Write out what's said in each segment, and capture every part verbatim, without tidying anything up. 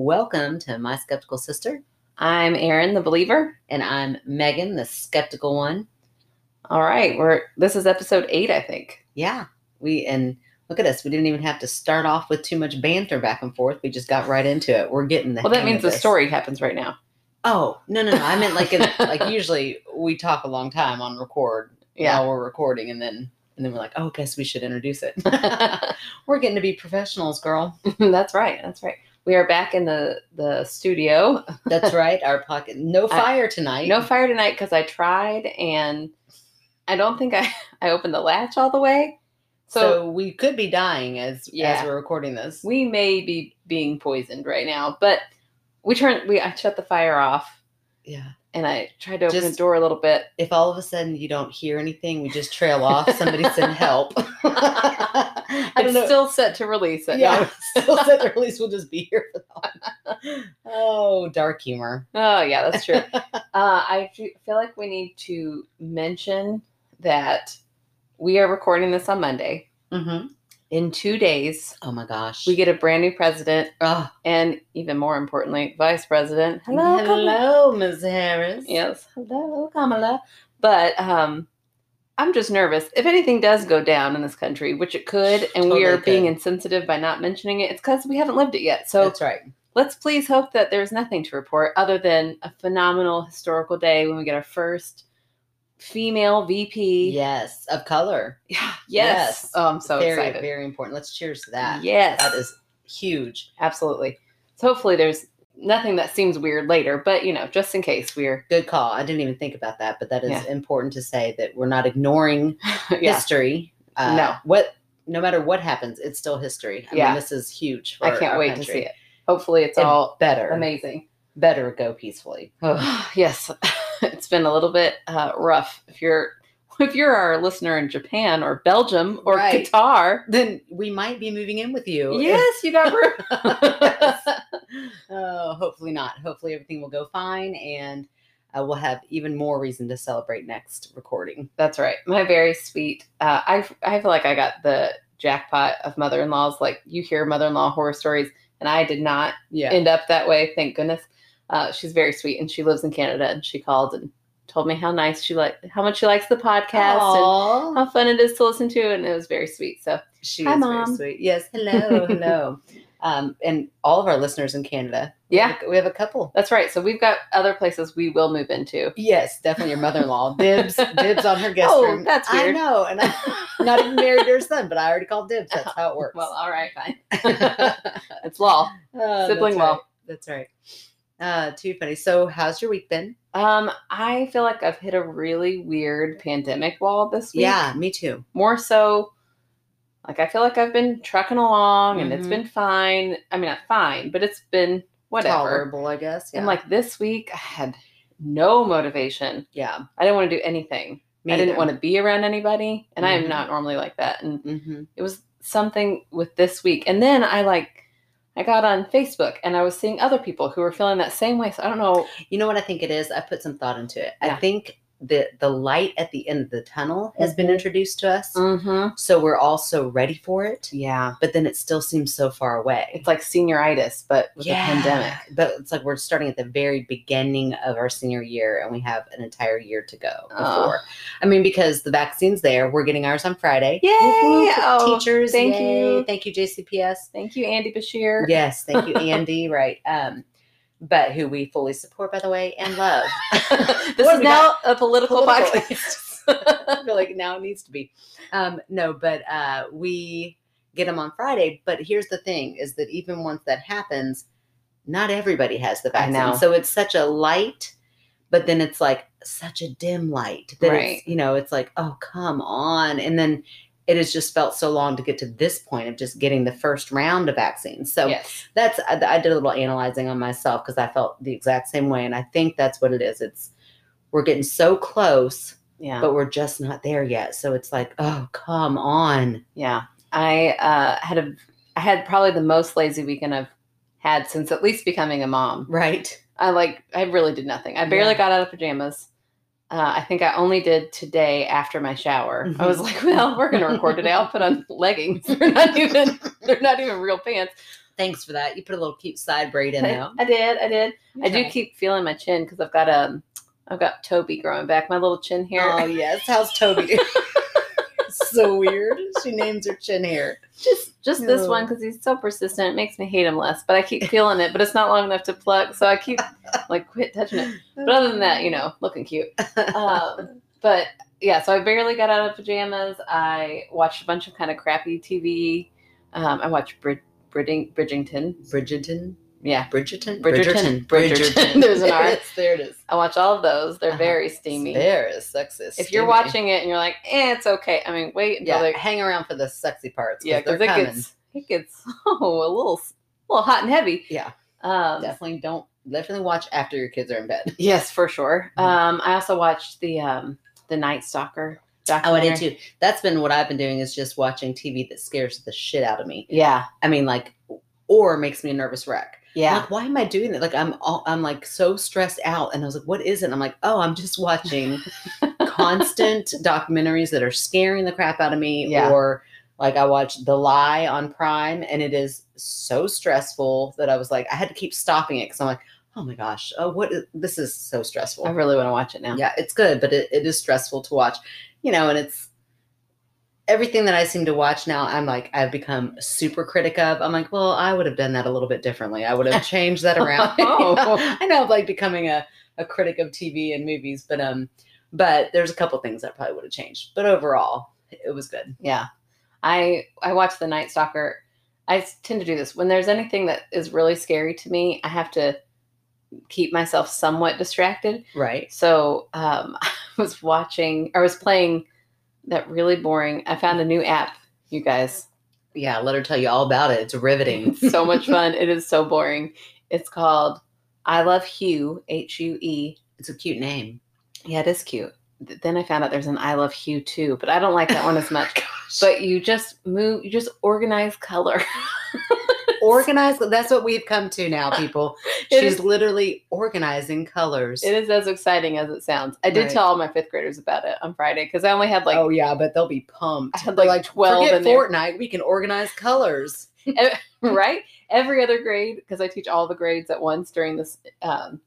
Welcome to My Skeptical Sister. I'm Erin, the believer, and I'm Megan, the skeptical one. All right, we're this is episode eight, I think. Yeah, we and look at us. We didn't even have to start off with too much banter back and forth. We just got right into it. We're getting the. Well, that means the story happens right now. Oh no, no, no! I meant like in, like usually we talk a long time on record yeah. while we're recording, and then. And then we're like, oh, I guess we should introduce it. We're getting to be professionals, girl. That's right. That's right. We are back in the, the studio. That's right. Our pocket. No fire I, tonight. No fire tonight because I tried and I don't think I, I opened the latch all the way. So, so we could be dying as yeah, as we're recording this. We may be being poisoned right now, but we turned we I shut the fire off. Yeah. And I tried to open just, the door a little bit. If all of a sudden you don't hear anything, we just trail off. Somebody send help. I'm still set to release it. Yeah, still set to release. We'll just be here for that one. Oh, dark humor. Oh, yeah, that's true. uh, I feel like we need to mention that we are recording this on Monday. Mm-hmm. In two days. Oh, my gosh. We get a brand new president. Ugh. And even more importantly, vice president. Hello, Hello, Miz Harris. Yes. Hello, Kamala. But um, I'm just nervous. If anything does go down in this country, which it could, and totally we are could. being insensitive by not mentioning it, it's because we haven't lived it yet. So that's right. Let's please hope that there's nothing to report other than a phenomenal historical day when we get our first female V P. Yes. Of color. Yeah. Yes. yes. Oh, I'm so very, excited. Very, very important. Let's cheers to that. Yes. That is huge. Absolutely. So hopefully there's nothing that seems weird later, but you know, just in case we're. Good call. I didn't even think about that, but that is yeah. important to say that we're not ignoring yeah. history. Uh, no. What, no matter what happens, it's still history. I yeah. mean, this is huge. For I can't wait country. to see it. Hopefully it's and all better. Amazing. Better go peacefully. Oh, yes. It's been a little bit uh, rough. If you're if you're our listener in Japan or Belgium or right. Qatar, then we might be moving in with you. Yes, if... you got room. yes. Oh, hopefully not. Hopefully everything will go fine, and uh, we'll have even more reason to celebrate next recording. That's right. My very sweet. Uh, I I feel like I got the jackpot of mother-in-laws. Like you hear mother-in-law horror stories, and I did not yeah. end up that way. Thank goodness. Uh, she's very sweet, and she lives in Canada, and she called and told me how nice she liked, how much she likes the podcast Aww. and how fun it is to listen to, and it was very sweet. So she Hi, is Mom. very sweet. Yes. Hello. hello. Um, and all of our listeners in Canada. Yeah. We have, we have a couple. That's right. So we've got other places we will move into. Yes. Definitely your mother-in-law. Dibs. Dibs on her guest oh, room. That's weird. I know. And I'm not even married to her son, but I already called dibs. That's how it works. Well, all right. Fine. It's law. Oh, Sibling that's law. Right. That's right. Uh, too funny. So how's your week been? Um, I feel like I've hit a really weird pandemic wall this week. Yeah, me too. More so, like, I feel like I've been trucking along mm-hmm. and it's been fine. I mean, not fine, but it's been whatever. Tolerable, I guess. Yeah. And like this week I had no motivation. Yeah. I didn't want to do anything. Me I didn't either. want to be around anybody. And mm-hmm. I am not normally like that. And mm-hmm. it was something with this week. And then I like, I got on Facebook and I was seeing other people who were feeling that same way. So I don't know. You know what I think it is? I put some thought into it. Yeah. I think that the light at the end of the tunnel has mm-hmm. been introduced to us. Mm-hmm. So we're all so ready for it. Yeah. But then it still seems so far away. It's like senioritis, but with yeah. a pandemic. But it's like we're starting at the very beginning of our senior year and we have an entire year to go before. Oh. I mean, because the vaccine's there. We're getting ours on Friday. Yay! Oh, teachers. Thank yay. you. Thank you, J C P S. Thank you, Andy Bashir. Yes. Thank you, Andy. right. Um, But who we fully support, by the way, and love. This is now a political, political. podcast. I feel like now it needs to be. Um, no, but uh, we get them on Friday. But here's the thing is that even once that happens, not everybody has the vaccine. So it's such a light, but then it's like such a dim light. That right. It's, you know, it's like, oh, come on. And then it has just felt so long to get to this point of just getting the first round of vaccines. So yes. that's, I, I did a little analyzing on myself because I felt the exact same way. And I think that's what it is. It's, we're getting so close, yeah. but we're just not there yet. So it's like, oh, come on. Yeah. I uh, had a, I had probably the most lazy weekend I've had since at least becoming a mom. Right. I like, I really did nothing. I barely yeah. got out of pajamas. Uh, I think I only did today after my shower. Mm-hmm. I was like, well, we're going to record today. I'll put on leggings. They're not even, they're not even real pants. Thanks for that. You put a little cute side braid in there. I did. I did. Okay. I do keep feeling my chin because I've got um, I've got Toby growing back. My little chin hair. Oh yes. How's Toby? So weird. She names her chin hair. Just, just no. This one because he's so persistent. It makes me hate him less. But I keep feeling it. But it's not long enough to pluck, so I keep like quit touching it. But other than that, you know, looking cute. Um, but yeah, so I barely got out of pajamas. I watched a bunch of kind of crappy T V. Um, I watched Brid- Bridging- Bridgerton. Bridgerton. Yeah. Bridgerton? Bridgerton. Bridgerton. Bridgerton. There's an R. There it is. I watch all of those. They're uh-huh. very steamy. There is sexy. If steamy. You're watching it and you're like, eh, it's okay. I mean, wait until yeah, they hang around for the sexy parts. Yeah, because it gets, it gets oh, a little a little hot and heavy. Yeah. Um, definitely don't definitely watch after your kids are in bed. Yes, for sure. Mm-hmm. Um, I also watched the um, The Night Stalker. Oh, I did too. That's been what I've been doing is just watching T V that scares the shit out of me. Yeah. I mean, like, or makes me a nervous wreck. Yeah. Like, why am I doing that? Like, I'm all, I'm like so stressed out. And I was like, what is it? And I'm like, oh, I'm just watching constant documentaries that are scaring the crap out of me. Yeah. Or like I watched The Lie on Prime and it is so stressful that I was like, I had to keep stopping it. Cause I'm like, oh my gosh. Oh, what is, this is so stressful. I really want to watch it now. Yeah, it's good, but it, it is stressful to watch. You know, and it's everything that I seem to watch now. I'm like, I've become super critic of. I'm like, well, I would have done that a little bit differently. I would have changed that around. Oh. I know I'm like becoming a, a critic of T V and movies, but, um, but there's a couple things that I probably would have changed, but overall it was good. Yeah. I, I watched The Night Stalker. I tend to do this when there's anything that is really scary to me. I have to keep myself somewhat distracted. Right. So, um, I was watching, I was playing that really boring. I found a new app, you guys. Yeah. Let her tell you all about it. It's riveting. It's so much fun. It is so boring. It's called I Love Hue, H U E. It's a cute name. Yeah, it is cute. Then I found out there's an I Love Hue too, but I don't like that one as much, Gosh. But you just move, you just organize color. Organized. That's what we've come to now, people. She's is, literally organizing colors. It is as exciting as it sounds. I did right. tell all my fifth graders about it on Friday because I only had like. Oh yeah, but they'll be pumped. I had like, like twelve. Forget in Fortnite. There. We can organize colors, right? Every other grade because I teach all the grades at once during this. Um,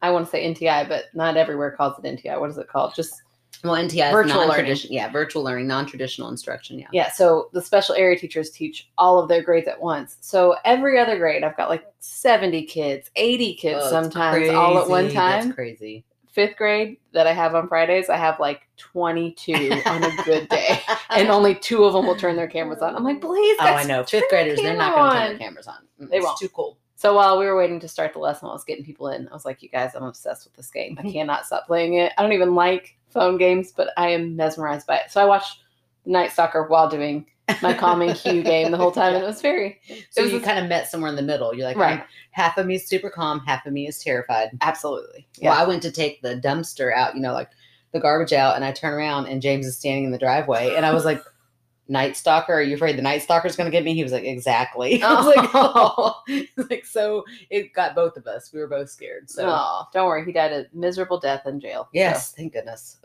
I want to say N T I, but not everywhere calls it N T I. What is it called? Just. Well, N T I is non-traditional. Yeah, virtual learning, non-traditional instruction. Yeah. Yeah. So the special area teachers teach all of their grades at once. So every other grade, I've got like seventy kids, eighty kids oh, sometimes, crazy. All at one time. That's crazy. Fifth grade that I have on Fridays, I have like twenty-two on a good day, and only two of them will turn their cameras on. I'm like, please. Oh, I know. Fifth graders, they're not going to turn their cameras on. Mm, they won't. It's too cool. So while we were waiting to start the lesson, I was getting people in. I was like, you guys, I'm obsessed with this game. I cannot stop playing it. I don't even like phone games, but I am mesmerized by it. So I watched The Night Stalker while doing my calming cue game the whole time, and it was very... So it was you kind of met somewhere in the middle. You're like, right. Half of me is super calm, half of me is terrified. Absolutely. Yeah. Well, I went to take the dumpster out, you know, like the garbage out, and I turn around, and James is standing in the driveway, and I was like, Night Stalker, are you afraid the Night Stalker's going to get me? He was like, exactly. I was like, oh. Was like, so it got both of us. We were both scared. So oh, don't worry. He died a miserable death in jail. Yes. So. Thank goodness.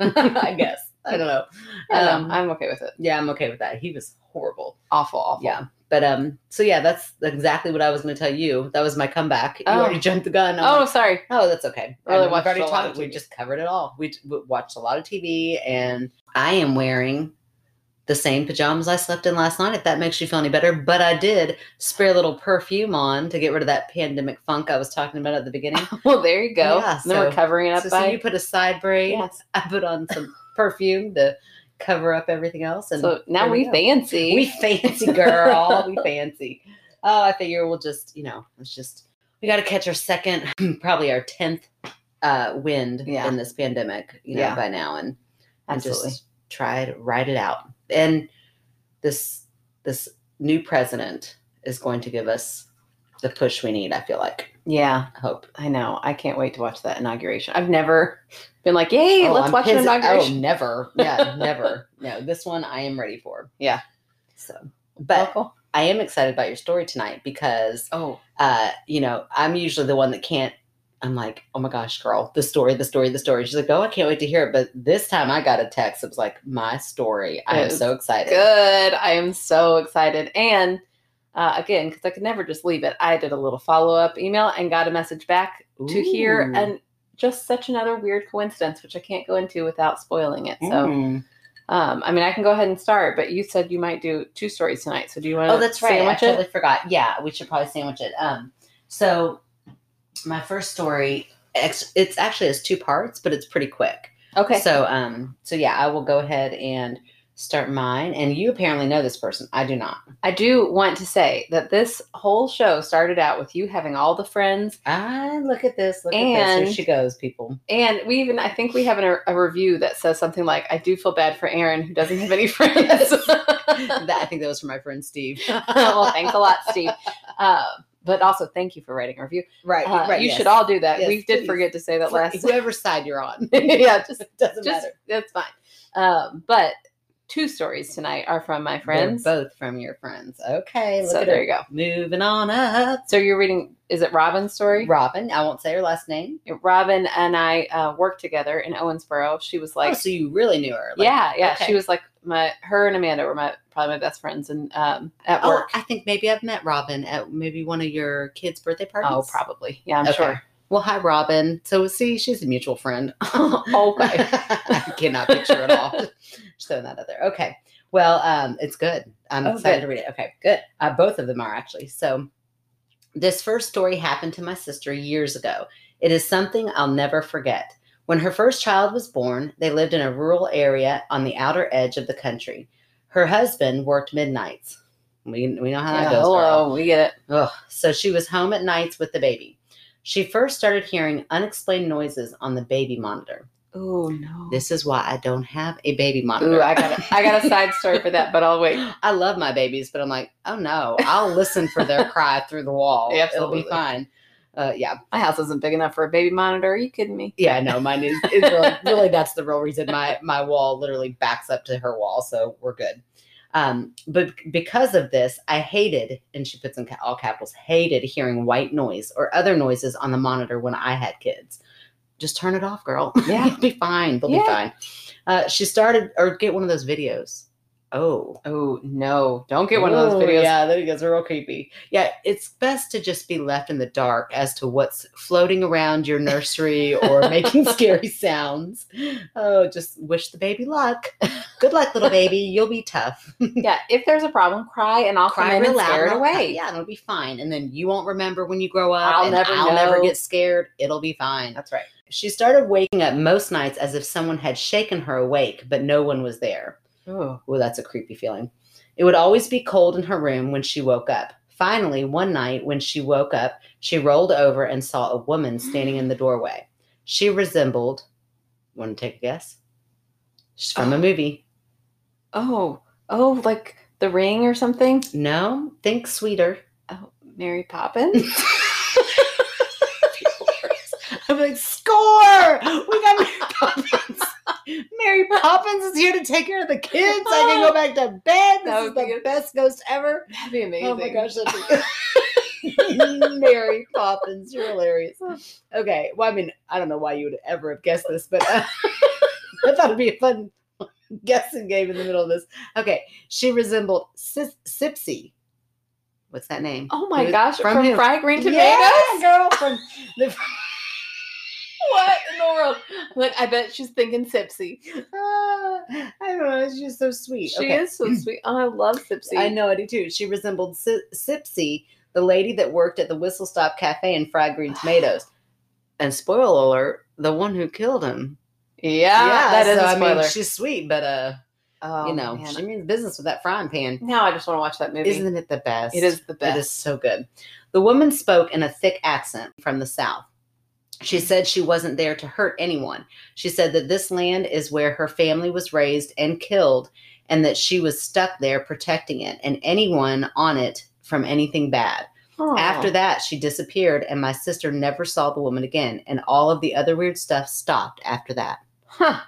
I guess. I don't know. Yeah, um, no, I'm okay with it. Yeah, I'm okay with that. He was horrible. Awful, awful. Yeah. But, um, so yeah, that's exactly what I was going to tell you. That was my comeback. You oh. already jumped the gun. I'm oh, like, sorry. Oh, that's okay. Really watched already a lot of T V. We just covered it all. We, t- we watched a lot of T V, and I am wearing... the same pajamas I slept in last night, if that makes you feel any better. But I did spray a little perfume on to get rid of that pandemic funk I was talking about at the beginning. Well, there you go. Yeah, and so, then we're covering it up so, by... So you put a side braid. Yes. I put on some perfume to cover up everything else. And so now we, we fancy. We fancy, girl. We fancy. Oh, I figure we'll just, you know, it's just... We got to catch our second, probably our tenth uh, wind yeah. in this pandemic, you know, yeah. by now. And, and just try to ride it out. And this this new president is going to give us the push we need, I feel like. Yeah. I hope. I know. I can't wait to watch that inauguration. I've never been like, yay, oh, let's I'm watch his, an inauguration. Oh, never. Yeah, never. No, this one I am ready for. Yeah. So, but Local. I am excited about your story tonight because, oh, uh, you know, I'm usually the one that can't. I'm like, oh my gosh, girl, the story, the story, the story. She's like, oh, I can't wait to hear it. But this time I got a text. It was like, my story. I am so excited. Good. I am so excited. And Uh, again, because I could never just leave it. I did a little follow-up email and got a message back to Ooh. Here. And just such another weird coincidence, which I can't go into without spoiling it. So, mm. um, I mean, I can go ahead and start, but you said you might do two stories tonight. So do you want to Oh, that's right. I totally it? forgot. Yeah, we should probably sandwich it. Um, so my first story, it's actually has two parts, but it's pretty quick. Okay. So, um, so yeah, I will go ahead and start mine. And you apparently know this person. I do not. I do want to say that this whole show started out with you having all the friends. Ah, look at this. Look and, at this. Here she goes, people. And we even, I think we have an, a review that says something like, I do feel bad for Aaron who doesn't have any friends. that, I think that was from my friend, Steve. Well, thanks a lot, Steve. Uh, But also, thank you for writing a review. Right, uh, right. You yes. should all do that. Yes, we did please. forget to say that for last. Whoever side you're on, yeah, just doesn't just, matter. That's fine. Um, but two stories tonight are from my friends. They're both from your friends. Okay, look so at there it. you go. Moving on up. So you're reading. Is it Robin's story? Robin. I won't say her last name. Robin and I uh, worked together in Owensboro. She was like, oh, so you really knew her? Like, yeah, yeah. Okay. She was like my. Her and Amanda were my. Probably my best friends and um, at oh, work. I think maybe I've met Robin at maybe one of your kids' birthday parties. Oh, probably. Yeah, I'm okay. sure. Well, hi, Robin. So, see, she's a mutual friend. Okay. I cannot picture at all. Just throwing that out there. Okay. Well, um, it's good. I'm oh, excited good. to read it. Okay, good. Uh, both of them are, actually. So, this first story happened to my sister years ago. It is something I'll never forget. When her first child was born, they lived in a rural area on the outer edge of the country. Her husband worked midnights. We we know how that yeah, goes. Hello, girl. We get it. Ugh. So she was home at nights with the baby. She first started hearing unexplained noises on the baby monitor. Oh no! This is why I don't have a baby monitor. Ooh, I got a, I got a side story for that, but I'll wait. I love my babies, but I'm like, oh no! I'll listen for their cry through the wall. Yeah, absolutely. It'll be fine. Uh, yeah, my house isn't big enough for a baby monitor. Are you kidding me? Yeah, no, mine is. It's really, really, that's the real reason my my wall literally backs up to her wall, so we're good. Um, but because of this, I hated, and she puts in all capitals, hated hearing white noise or other noises on the monitor when I had kids. Just turn it off, girl. Yeah, it'll be fine. They'll yeah. be fine. Uh, she started, or get one of those videos. Oh, oh no! Don't get one Ooh, of those videos. Yeah, those videos are real creepy. Yeah, it's best to just be left in the dark as to what's floating around your nursery or making scary sounds. Oh, just wish the baby luck. Good luck, little baby. You'll be tough. Yeah, if there's a problem, cry and I'll cry come in and scare it away. Yeah, it'll be fine. And then you won't remember when you grow up. I'll and never. I'll know. never get scared. It'll be fine. That's right. She started waking up most nights as if someone had shaken her awake, but no one was there. Oh, well, that's a creepy feeling. It would always be cold in her room when she woke up. Finally, one night when she woke up, she rolled over and saw a woman standing in the doorway. She resembled, want to take a guess? She's from oh. a movie. Oh, oh, like The Ring or something? No, think sweeter. Oh, Mary Poppins? I'm like, score! We got Mary Poppins. Mary Poppins is here to take care of the kids. I can go back to bed. This is the best ghost ever. That'd be amazing. Oh my gosh, that'd be Mary Poppins. You're hilarious. Okay. Well, I mean, I don't know why you would ever have guessed this, but uh, I thought it'd be a fun guessing game in the middle of this. Okay. She resembled Sis- Sipsey. What's that name? Oh my gosh, from, from Fried Green Tomatoes? Yeah, girl, from the. What in the world? Look, I bet she's thinking Sipsey. Uh, I don't know. She's just so sweet. She okay. is so sweet. Oh, I love Sipsey. I know, I do too. She resembled si- Sipsey, the lady that worked at the Whistle Stop Cafe in Fried Green Tomatoes. And spoiler alert, the one who killed him. Yeah, yeah that is so, a spoiler. I mean, she's sweet, but uh, oh, you know, man. she means business with that frying pan. Now I just want to watch that movie. Isn't it the best? It is the best. It is so good. The woman spoke in a thick accent from the South. She said she wasn't there to hurt anyone. She said that this land is where her family was raised and killed, and that she was stuck there protecting it and anyone on it from anything bad. Aww. After that, she disappeared, and my sister never saw the woman again, and all of the other weird stuff stopped after that. Huh.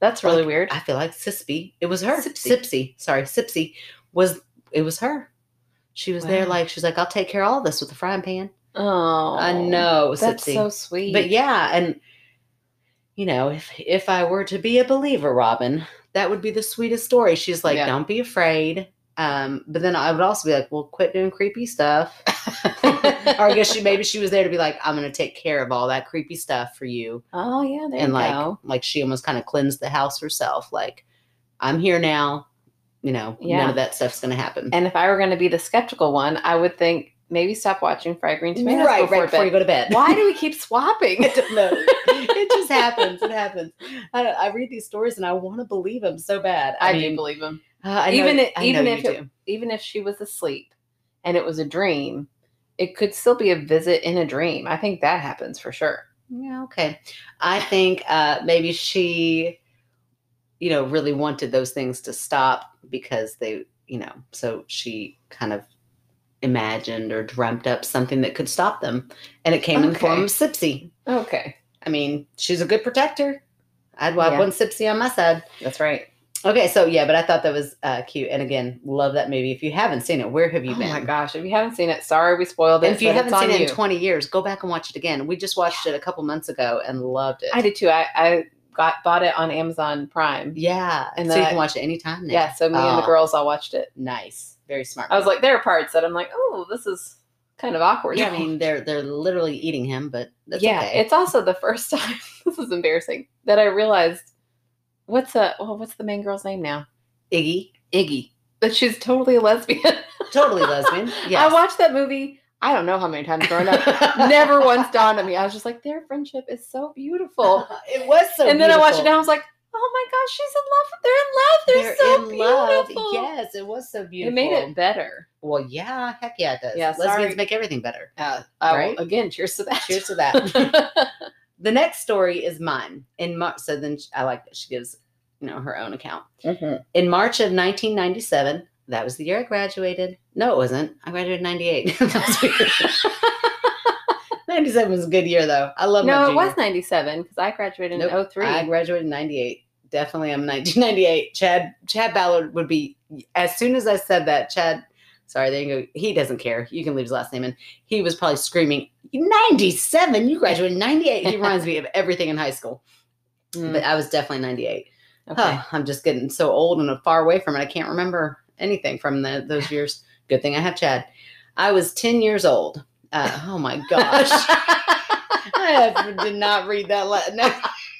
That's really like, weird. I feel like Sipsey. It was her. Sipsey. Sipsey. Sorry, Sipsey. was. It was her. She was wow. there like, she was like, I'll take care of all of this with the frying pan. Oh, I know. That's Sipsey. So sweet. But yeah, and you know, if if I were to be a believer, Robin, that would be the sweetest story. She's like, yeah. Don't be afraid. Um, but then I would also be like, well, quit doing creepy stuff. Or I guess she, maybe she was there to be like, I'm going to take care of all that creepy stuff for you. Oh yeah. There and you like, go. Like she almost kind of cleansed the house herself. Like, I'm here now, you know, yeah. None of that stuff's going to happen. And if I were going to be the skeptical one, I would think maybe stop watching Fried Green Tomatoes right, before, right before you go to bed. Why do we keep swapping? I don't know. It just happens. It happens. I, don't, I read these stories and I want to believe them so bad. I, I mean, do believe them. Uh, I even know, if, I even if it, even if she was asleep and it was a dream, it could still be a visit in a dream. I think that happens for sure. Yeah. Okay. I think uh, maybe she, you know, really wanted those things to stop because they, you know, so she kind of imagined or dreamt up something that could stop them, and it came okay. in the form of Sipsey. Okay. I mean, she's a good protector. I'd wipe yeah. one Sipsey on my side. That's right. Okay, so yeah, but I thought that was uh, cute. And again, love that movie. If you haven't seen it, where have you oh been? Oh my gosh, if you haven't seen it, sorry we spoiled it. And if you haven't seen it in twenty years, go back and watch it again. We just watched yeah. it a couple months ago and loved it. I did too. I, I got bought it on Amazon Prime. Yeah, and so you can I, watch it anytime now. Yeah, so me oh. and the girls all watched it. Nice, very smart. I was like, there are parts that I'm like, oh, this is kind of awkward. Yeah, I mean, they're they're literally eating him, but that's yeah, okay. It's also the first time, this is embarrassing, that I realized What's a well, what's the main girl's name now? Iggy. Iggy. But she's totally a lesbian. Totally lesbian. Yeah. I watched that movie, I don't know how many times growing up. Never once dawned on me. I was just like, their friendship is so beautiful. It was so and beautiful. And then I watched it and I was like, oh my gosh, she's in love. They're in love. They're, They're so in beautiful. Love. Yes, it was so beautiful. It made it better. Well, yeah, heck yeah, it does. Yeah, lesbians sorry. Make everything better. Uh, uh, right? Well, again, cheers to that. Cheers to that. The next story is mine. In Mar- so then she, I like that she gives, you know, her own account. Mm-hmm. In March of nineteen ninety-seven, that was the year I graduated. No, it wasn't. I graduated in ninety-eight. That was weird. ninety-seven was a good year, though. I love. No, it was ninety-seven because I graduated nope, in oh three. I graduated in ninety-eight. Definitely, I'm nineteen ninety-eight. Chad Chad Ballard would be as soon as I said that. Chad, sorry, there you go. He doesn't care. You can leave his last name in. He was probably screaming. ninety-seven, you graduated in ninety-eight. He reminds me of everything in high school. Mm. But I was definitely ninety-eight. Okay. Huh, I'm just getting so old and far away from it. I can't remember anything from the, those years. Good thing I have Chad. I was ten years old. Uh, oh, my gosh. I did not read that. Le- no,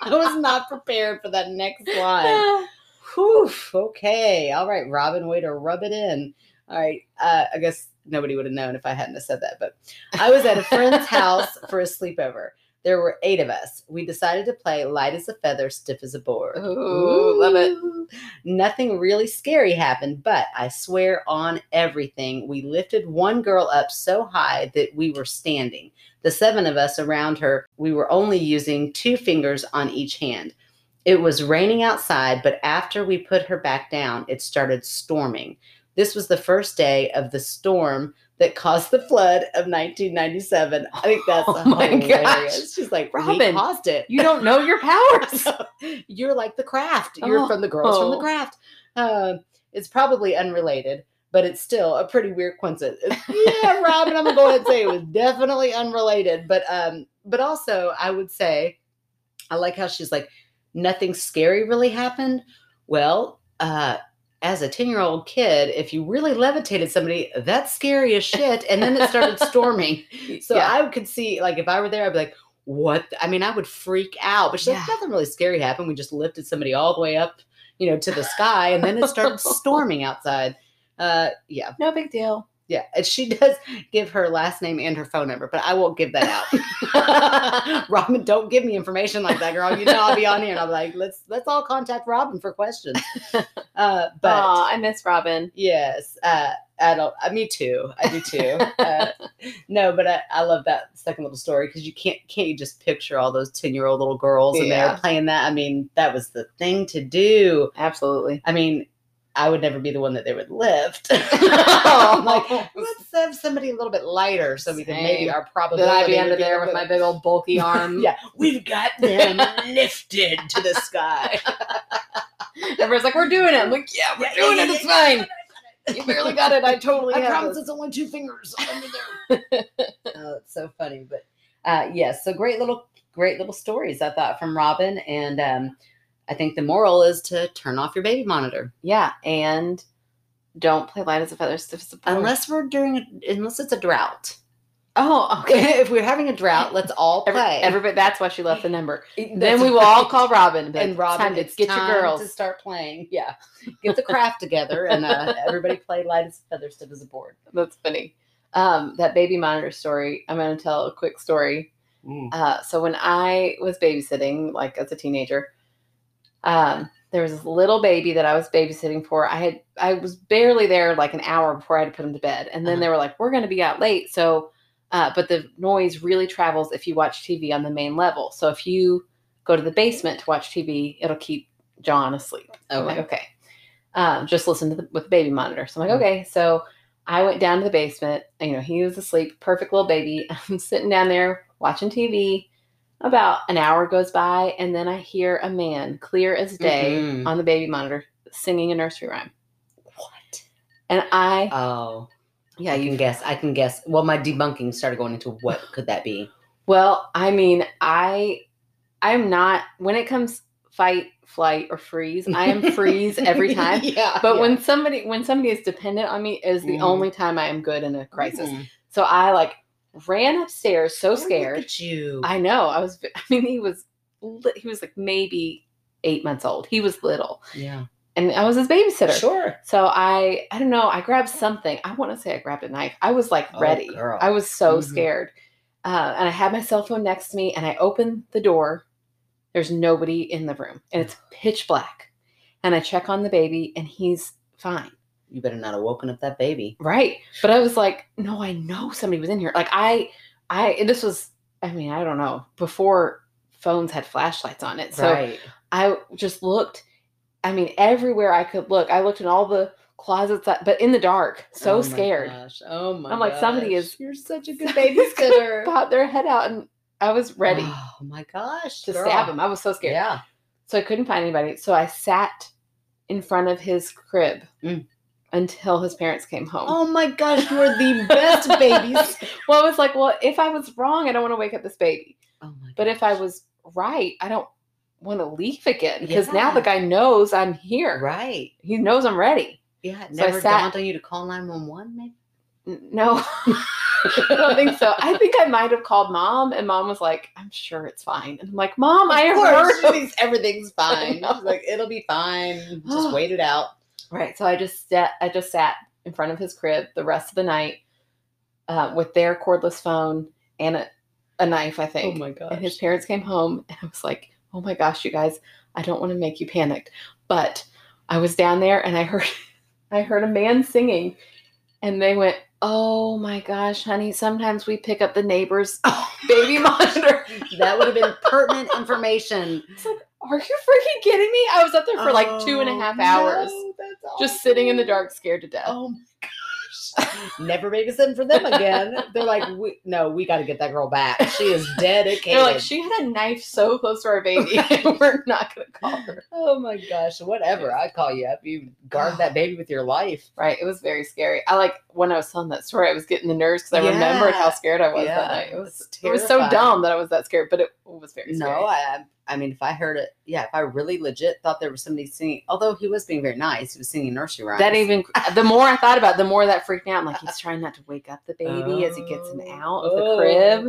I was not prepared for that next line. Whew, okay. All right, Robin, way to rub it in. All right. Uh, I guess nobody would have known if I hadn't have said that, but I was at a friend's house for a sleepover. There were eight of us. We decided to play light as a feather, stiff as a board. Ooh, Ooh. Love it. Nothing really scary happened, but I swear on everything, we lifted one girl up so high that we were standing. The seven of us around her, we were only using two fingers on each hand. It was raining outside, but after we put her back down, it started storming. This was the first day of the storm that caused the flood of nineteen ninety-seven. I think that's oh my hilarious. Gosh. She's like, Robin, we caused it. You don't know your powers. You're like the craft. You're oh. from the girls oh. from the craft. Uh, it's probably unrelated, but it's still a pretty weird coincidence. Yeah, Robin, I'm going to go ahead and say it was definitely unrelated. But, um, but also, I would say, I like how she's like, nothing scary really happened. Well, uh, as a ten-year-old kid, if you really levitated somebody, that's scary as shit. And then it started storming. So yeah. I could see, like, if I were there, I'd be like, what? I mean, I would freak out. But she's yeah. like, nothing really scary happened. We just lifted somebody all the way up, you know, to the sky. And then it started storming outside. Uh, yeah. No big deal. Yeah. And she does give her last name and her phone number, but I won't give that out. Robin, don't give me information like that, girl. You know, I'll be on here and I'll be like, let's, let's all contact Robin for questions. Uh, but Aww, I miss Robin. Yes. Uh, I don't, uh, me too. I do too. Uh, no, but I, I love that second little story. Cause you can't, can't you just picture all those ten year old little girls yeah. and they're playing that. I mean, that was the thing to do. Absolutely. I mean, I would never be the one that they would lift. I'm like, let's have somebody a little bit lighter so we can maybe our probability. I'd be under there with my big old bulky arm. Yeah, we've got them lifted to the sky. Everyone's like, we're doing it. I'm like, yeah, we're yeah, doing yeah, it. It's yeah, fine. It. You barely got it. I totally I have promise this. It's only two fingers under there. Oh, it's so funny. But uh, yes, yeah, so great little, great little stories, I thought, from Robin. And um I think the moral is to turn off your baby monitor. Yeah. And Don't play light as a feather, stiff as a board. Unless we're during, a, unless it's a drought. Oh, okay. If we're having a drought, let's all play. Every, everybody, that's why she left the number. It, then we will all call Robin. And, and Robin, it's get time your girls to start playing. Yeah, get the craft together and uh, everybody play light as a feather, stiff as a board. That's funny. Um, that baby monitor story. I'm going to tell a quick story. Mm. Uh, so when I was babysitting, like as a teenager, um, there was this little baby that I was babysitting for. I had I was barely there like an hour before I had to put him to bed, and then uh-huh. they were like, "We're going to be out late." So, uh, but the noise really travels if you watch T V on the main level. So if you go to the basement to watch T V, it'll keep John asleep. Okay, I'm like, okay. Um, just listen to the, with the baby monitor. So I'm like, mm. okay. So I went down to the basement. You know, he was asleep, perfect little baby. I'm sitting down there watching T V. About an hour goes by, and then I hear a man, clear as day, mm-hmm. on the baby monitor, singing a nursery rhyme. What? And I... Oh. Yeah, you can guess. I can guess. Well, my debunking started going into what could that be? Well, I mean, I, I'm not... When it comes fight, flight, or freeze, I am freeze every time. yeah, but yeah. when somebody when somebody is dependent on me is the mm-hmm. only time I am good in a crisis. Mm-hmm. So I, like... ran upstairs so scared. Look at you. I know. I was, I mean, he was, he was like maybe eight months old. He was little. Yeah. And I was his babysitter. Sure. So I, I don't know. I grabbed something. I want to say I grabbed a knife. I was like ready. Oh, girl. I was so mm-hmm. scared. Uh, and I had my cell phone next to me and I opened the door. There's nobody in the room and it's pitch black. And I check on the baby and he's fine. You better not have woken up that baby. Right. But I was like, no, I know somebody was in here. Like I, I, this was, I mean, I don't know, before phones had flashlights on it. So right. I just looked, I mean, everywhere I could look, I looked in all the closets, that, but in the dark, so oh scared. Gosh. Oh my gosh. I'm like, gosh. somebody is, you're such a good babysitter. Pop their head out. And I was ready. Oh my gosh. To girl. stab him. I was so scared. Yeah. So I couldn't find anybody. So I sat in front of his crib. Mm. Until his parents came home. Oh my gosh, you are the best babies. Well, I was like, well, if I was wrong, I don't want to wake up this baby. Oh my but gosh. If I was right, I don't want to leave again. Because yeah. now the guy knows I'm here. Right. He knows I'm ready. Yeah, it so never dawned on you to call nine one one, maybe? N- no. I don't think so. I think I might have called mom, and mom was like, I'm sure it's fine. And I'm like, Mom, of I heard. Course, everything's fine. I was like, it'll be fine. Just wait it out. Right. So I just sat, I just sat in front of his crib the rest of the night uh, with their cordless phone and a, a knife, I think. Oh, my gosh. And his parents came home, and I was like, oh, my gosh, you guys, I don't want to make you panicked. But I was down there, and I heard I heard a man singing, and they went, oh, my gosh, honey, sometimes we pick up the neighbor's oh, baby monitor. That would have been pertinent information. Are you freaking kidding me? I was up there for oh, like two and a half hours. No, that's awesome. Just sitting in the dark, scared to death. Oh my gosh. Never babysitting for them again. They're like, we, no, we got to get that girl back. She is dedicated. They're like, she had a knife so close to our baby. We're not going to call her. Oh my gosh. Whatever. I call you up. You guard that baby with your life. Right. It was very scary. I like, when I was telling that story, I was getting the nerves because I yeah. remembered how scared I was yeah, that night. It was, it was so dumb that I was that scared, but it, it was very scary. No, I... I mean, if I heard it, yeah, if I really legit thought there was somebody singing, although he was being very nice, he was singing nursery rhymes. That even, the more I thought about it, the more that freaked me out. I'm like, he's trying not to wake up the baby oh, as he gets him out of oh. the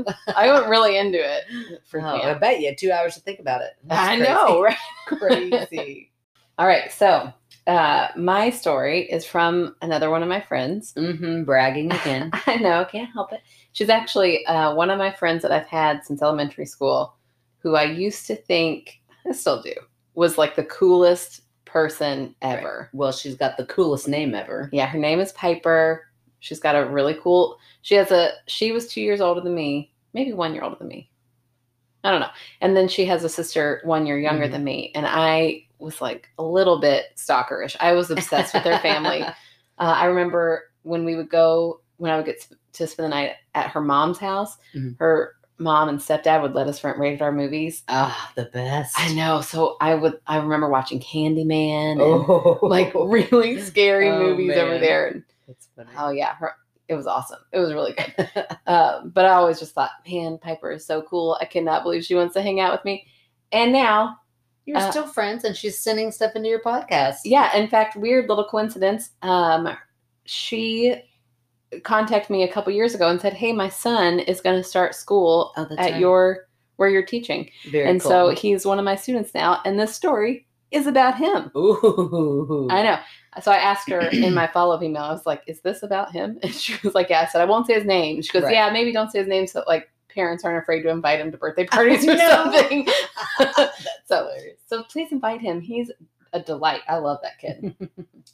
crib. I went really into it. it freaked oh, me out. I bet you had two hours to think about it. That's I crazy. know, right? Crazy. All right. So uh, my story is from another one of my friends. Mm-hmm, bragging again. I know. Can't help it. She's actually uh, one of my friends that I've had since elementary school. Who I used to think, I still do, was like the coolest person ever. Right. Well, she's got the coolest name ever. Yeah, her name is Piper. She's got a really cool, she has a, she was two years older than me, maybe one year older than me. I don't know. And then she has a sister one year younger mm-hmm. than me. And I was like a little bit stalkerish. I was obsessed with their family. Uh, I remember when we would go, when I would get to spend the night at her mom's house, mm-hmm. her mom and stepdad would let us rent rated R movies. Ah, oh, the best. I know. So I would, I remember watching Candyman and oh. like really scary oh, movies man. over there. And, That's funny. Oh yeah. Her, it was awesome. It was really good. uh, but I always just thought, man, Piper is so cool. I cannot believe she wants to hang out with me. And now You're uh, still friends, and she's sending stuff into your podcast. Yeah. In fact, weird little coincidence. Um, she contacted me a couple years ago and said, hey, my son is going to start school oh, at right. your where you're teaching. Very and cool. So he's one of my students now. And this story is about him. Ooh. I know. So I asked her in my follow-up email, I was like, is this about him? And she was like, yeah. I said, I won't say his name. She goes, right. yeah, maybe don't say his name so like parents aren't afraid to invite him to birthday parties or something. That's hilarious. So please invite him. He's a delight. I love that kid.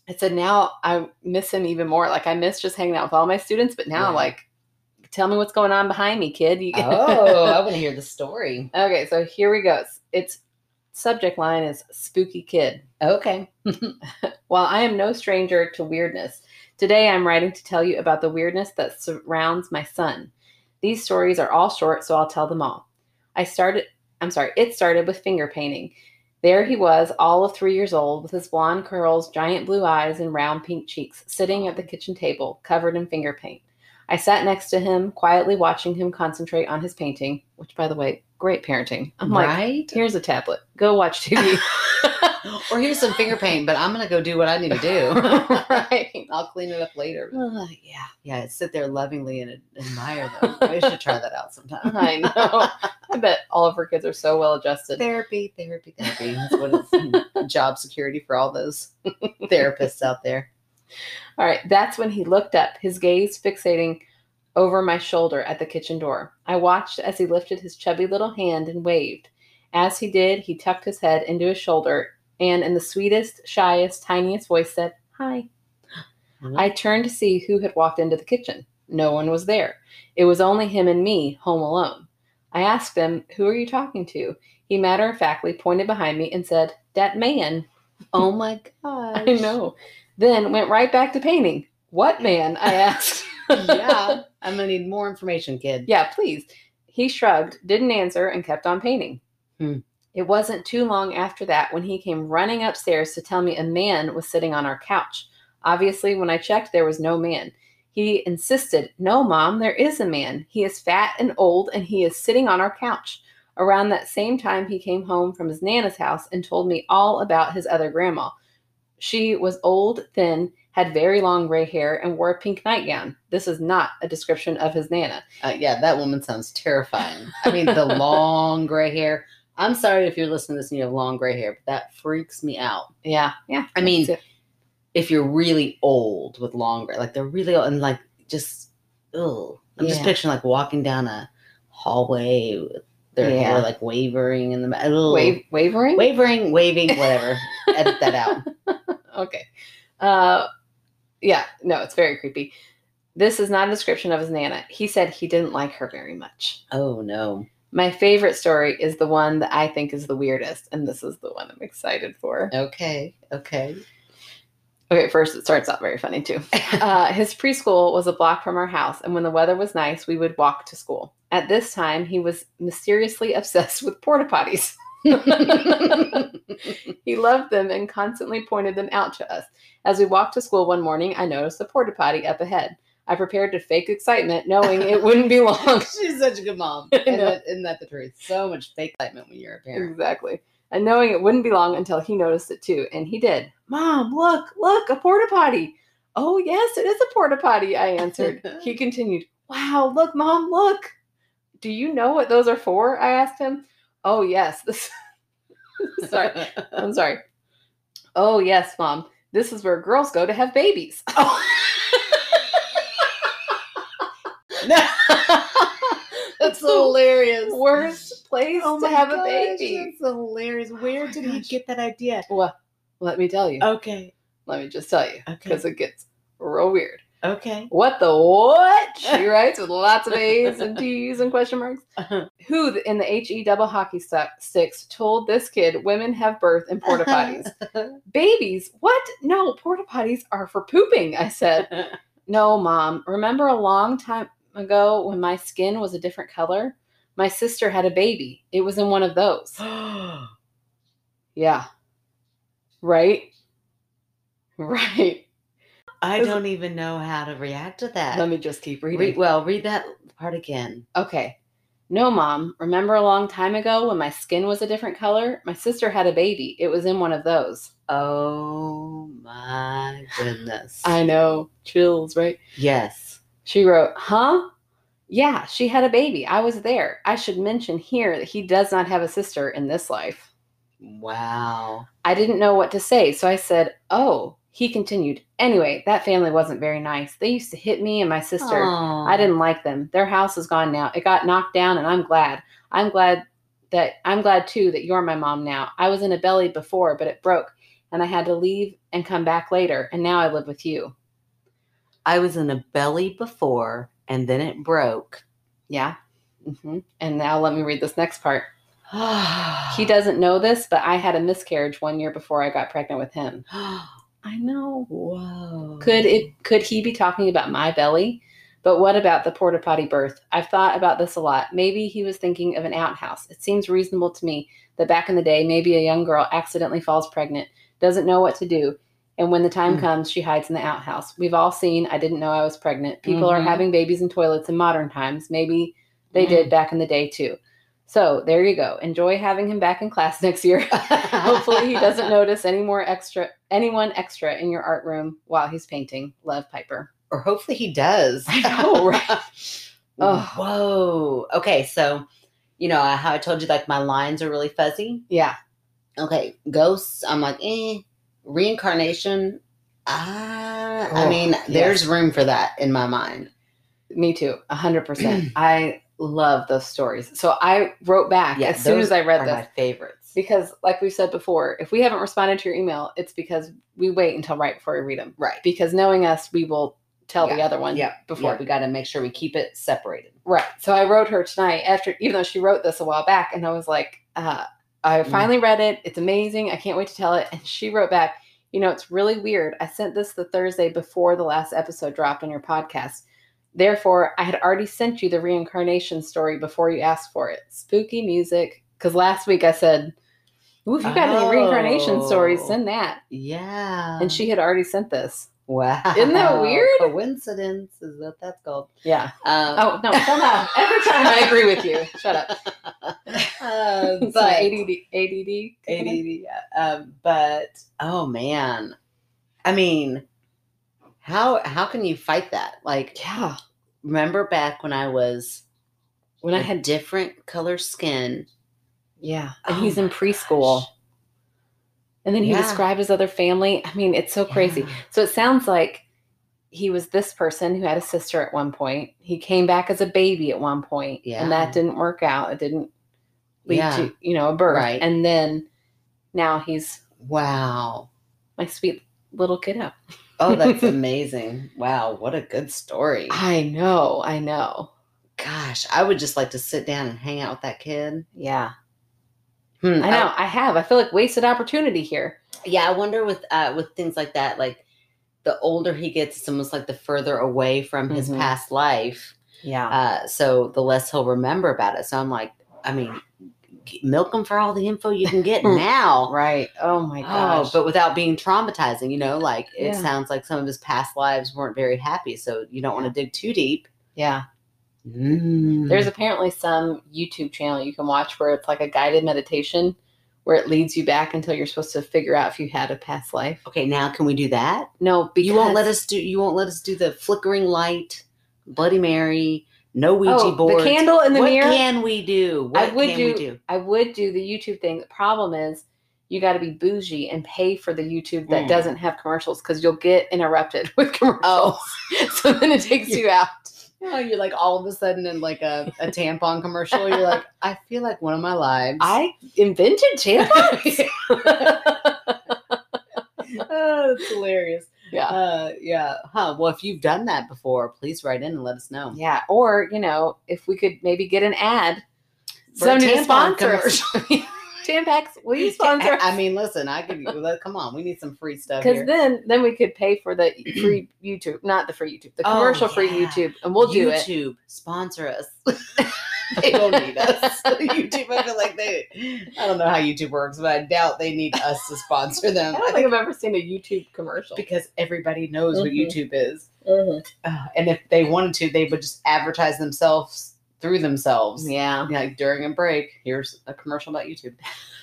I said, now I miss him even more. Like I miss just hanging out with all my students, but now yeah. like, tell me what's going on behind me, kid. You- oh, I want to hear the story. Okay. So here we go. It's, it's subject line is spooky kid. Okay. While I am no stranger to weirdness, today I'm writing to tell you about the weirdness that surrounds my son. These stories are all short, so I'll tell them all. I started, I'm sorry, it started with finger painting. There he was, all of three years old, with his blonde curls, giant blue eyes, and round pink cheeks, sitting at the kitchen table, covered in finger paint. I sat next to him, quietly watching him concentrate on his painting, which, by the way, great parenting. I'm right? like, here's a tablet. Go watch T V. Or here's some finger paint, but I'm going to go do what I need to do. Right. I'll clean it up later. Uh, yeah. Yeah. Sit there lovingly and admire them. We should try that out sometime. I know. I bet all of her kids are so well adjusted. Therapy, therapy, therapy. That's what it's job security for all those therapists out there. All right. That's when he looked up, his gaze fixating over my shoulder at the kitchen door. I watched as he lifted his chubby little hand and waved. As he did, he tucked his head into his shoulder and in the sweetest, shyest, tiniest voice said, hi. Mm-hmm. I turned to see who had walked into the kitchen. No one was there. It was only him and me, home alone. I asked him, who are you talking to? He matter-of-factly pointed behind me and said, that man. Oh my gosh. I know. Then went right back to painting. What man? I asked. Yeah. I'm going to need more information, kid. Yeah, please. He shrugged, didn't answer, and kept on painting. Hmm. It wasn't too long after that when he came running upstairs to tell me a man was sitting on our couch. Obviously, when I checked, there was no man. He insisted, no, Mom, there is a man. He is fat and old, and he is sitting on our couch. Around that same time, he came home from his Nana's house and told me all about his other grandma. She was old, thin, had very long gray hair, and wore a pink nightgown. This is not a description of his Nana. Uh, yeah, that woman sounds terrifying. I mean, the long gray hair. I'm sorry if you're listening to this and you have long gray hair, but that freaks me out. Yeah. Yeah. I mean, it. If you're really old with long gray, like they're really old and like just, ugh. I'm yeah. just picturing like walking down a hallway with their yeah. hair like wavering in the back. Wave, wavering? Wavering, waving, whatever. Edit that out. Okay. Uh, yeah. No, it's very creepy. This is not a description of his Nana. He said he didn't like her very much. Oh, no. My favorite story is the one that I think is the weirdest, and this is the one I'm excited for. Okay, okay. Okay, first it starts out very funny, too. Uh, his preschool was a block from our house, and when the weather was nice, we would walk to school. At this time, he was mysteriously obsessed with porta potties. He loved them and constantly pointed them out to us. As we walked to school one morning, I noticed a porta potty up ahead. I prepared to fake excitement, knowing it wouldn't be long. She's such a good mom. Isn't that, isn't that the truth? So much fake excitement when you're a parent. Exactly. And knowing it wouldn't be long until he noticed it, too. And he did. Mom, look, look, a porta potty. Oh, yes, it is a porta potty, I answered. He continued, wow, look, Mom, look. Do you know what those are for? I asked him. Oh, yes. This... sorry. I'm sorry. Oh, yes, Mom. This is where girls go to have babies. Oh. That's the hilarious. Worst place oh to have gosh, a baby. That's hilarious. Where oh did gosh. he get that idea? Well, let me tell you. Okay. Let me just tell you. Okay. Because it gets real weird. Okay. What the what? She writes with lots of A's and T's and question marks. Uh-huh. Who in the H E double hockey sticks told this kid women have birth in porta potties? Babies? What? No, porta potties are for pooping, I said. No, Mom. Remember a long time ago when my skin was a different color? My sister had a baby. It was in one of those. Yeah. Right? Right. I don't even know how to react to that. Let me just keep reading. Read, well, read that part again. Okay. No, Mom. Remember a long time ago when my skin was a different color? My sister had a baby. It was in one of those. Oh, my goodness. I know. Chills, right? Yes. She wrote, huh? Yeah, she had a baby. I was there. I should mention here that he does not have a sister in this life. Wow. I didn't know what to say, so I said, oh. He continued, anyway, that family wasn't very nice. They used to hit me and my sister. Aww. I didn't like them. Their house is gone now. It got knocked down, and I'm glad. I'm glad that I'm glad, too, that you're my mom now. I was in a belly before, but it broke, and I had to leave and come back later, and now I live with you. I was in a belly before, and then it broke. Yeah. Mm-hmm. And now let me read this next part. He doesn't know this, but I had a miscarriage one year before I got pregnant with him. I know. Whoa. Could it? Could he be talking about my belly? But what about the porta potty birth? I've thought about this a lot. Maybe he was thinking of an outhouse. It seems reasonable to me that back in the day, maybe a young girl accidentally falls pregnant, doesn't know what to do, and when the time mm. comes, she hides in the outhouse. We've all seen I Didn't Know I Was Pregnant. People mm-hmm. are having babies in toilets in modern times. Maybe they mm. did back in the day, too. So there you go. Enjoy having him back in class next year. Hopefully he doesn't notice any more extra, anyone extra in your art room while he's painting. Love, Piper. Or hopefully he does. I know, right? Oh. Whoa. Okay. So, you know, how I told you, like, my lines are really fuzzy. Yeah. Okay. Ghosts. I'm like, eh. Reincarnation. Ah, oh, I mean, yes. There's room for that in my mind. Me too. A hundred percent. I love those stories. So I wrote back yeah, as soon as I read them. My favorites. Because like we said before, if we haven't responded to your email, it's because we wait until right before we read them. Right. Because knowing us, we will tell yeah. the other one yeah. before. Yeah. We got to make sure we keep it separated. Right. So I wrote her tonight after, even though she wrote this a while back, and I was like, uh, I finally mm. read it. It's amazing. I can't wait to tell it. And she wrote back, you know, it's really weird. I sent this the Thursday before the last episode dropped on your podcast. Therefore, I had already sent you the reincarnation story before you asked for it. Spooky music. Because last week I said, ooh, if you got oh, any reincarnation stories, send that. Yeah. And she had already sent this. Wow. Isn't that weird? Coincidence is what that's called. Yeah. Um, oh, no. Shut up. Every time I agree with you. Shut up. Uh, but, A D D. A D D. A D D. Um, but, oh, man. I mean, how how can you fight that? Like, yeah. Remember back when I was, when I had different color skin. Yeah. And oh he's in preschool. Gosh. And then he yeah. described his other family. I mean, it's so crazy. Yeah. So it sounds like he was this person who had a sister at one point. He came back as a baby at one point. Yeah. And that didn't work out. It didn't lead yeah. to, you know, a birth. Right. And then now he's. Wow. My sweet little kiddo. Oh, that's amazing. Wow, what a good story. I know, I know. Gosh, I would just like to sit down and hang out with that kid. Yeah. Hmm, I know, I, I have. I feel like wasted opportunity here. Yeah, I wonder with uh, with things like that, like the older he gets, it's almost like the further away from his mm-hmm. past life. Yeah. Uh, so the less he'll remember about it. So I'm like, I mean, milk them for all the info you can get now. Right. Oh, my gosh. Oh, but without being traumatizing, you know, like it yeah. sounds like some of his past lives weren't very happy. So you don't yeah. want to dig too deep. Yeah. Mm. There's apparently some YouTube channel you can watch where it's like a guided meditation where it leads you back until you're supposed to figure out if you had a past life. Okay. Now can we do that? No, because you won't let us do, you won't let us do the flickering light, Bloody Mary, no Ouija oh, boards. The candle in the what mirror. What can we do? What I would can do, we do? I would do the YouTube thing. The problem is you got to be bougie and pay for the YouTube that mm. doesn't have commercials because you'll get interrupted with commercials. Oh. So then it takes you out. Oh, you're like all of a sudden in like a, a tampon commercial. You're like, I feel like one of my lives. I invented tampons? Oh, that's hilarious. Yeah. Uh, yeah. Huh. Well, if you've done that before, please write in and let us know. Yeah. Or, you know, if we could maybe get an ad for a tampon commercial. Tampax, will you sponsor us? I mean, listen, I could, come on. We need some free stuff here. Because then, then we could pay for the free YouTube, not the free YouTube, the commercial oh, yeah. free YouTube, and we'll do YouTube, it. YouTube, sponsor us. They don't need us. YouTube, I feel like they, I don't know how YouTube works, but I doubt they need us to sponsor them. I don't think I've ever seen a YouTube commercial. Because everybody knows mm-hmm. what YouTube is. Mm-hmm. Uh, and if they wanted to, they would just advertise themselves through themselves. Yeah. yeah like during a break, here's a commercial about YouTube.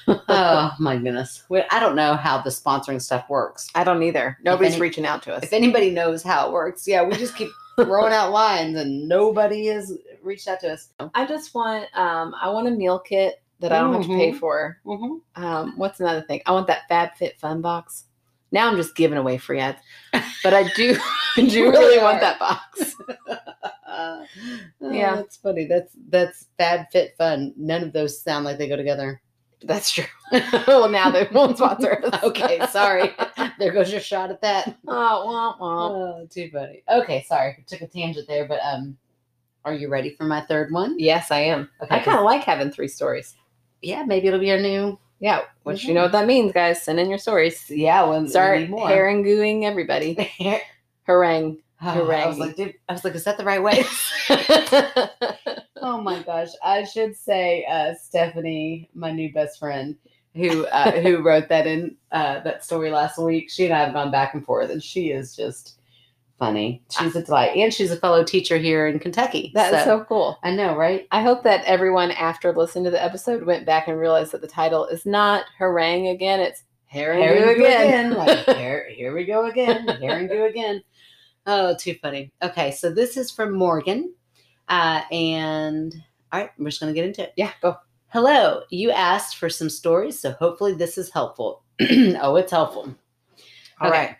Oh, my goodness. We, I don't know how the sponsoring stuff works. I don't either. Nobody's any, reaching out to us. If anybody knows how it works, yeah, we just keep throwing out lines and nobody has reached out to us. I just want, um, I want a meal kit that I don't mm-hmm. have to pay for. Mm-hmm. Um, what's another thing? I want that FabFitFun box. Now I'm just giving away free ads, but I do, I do really want that box. Uh, yeah, oh, that's funny. That's that's FabFitFun. None of those sound like they go together. That's true. Well, now they won't sponsor us. Okay, sorry. There goes your shot at that. Oh, womp womp. Oh, too funny. Okay, sorry. I took a tangent there, but um, are you ready for my third one? Yes, I am. Okay, I kind of like having three stories. Yeah, maybe it'll be our new. Yeah, which mm-hmm. you know what that means, guys. Send in your stories. Yeah, when start haranguing everybody. Harangue. Oh, Harangue. I was like, dude, I was like, is that the right way? Oh my gosh. I should say uh, Stephanie, my new best friend, who uh, who wrote that in uh, that story last week. She and I have gone back and forth, and she is just funny. She's a delight. And she's a fellow teacher here in Kentucky. That so. is so cool. I know, right? I hope that everyone after listening to the episode went back and realized that the title is not harangue again. It's harangue again. again. Like, here, here we go again. Harangue again. Oh, too funny. Okay, so this is from Morgan. Uh, and all right, we're just going to get into it. Yeah, go. Hello. You asked for some stories, so hopefully this is helpful. Oh, it's helpful. All okay. right.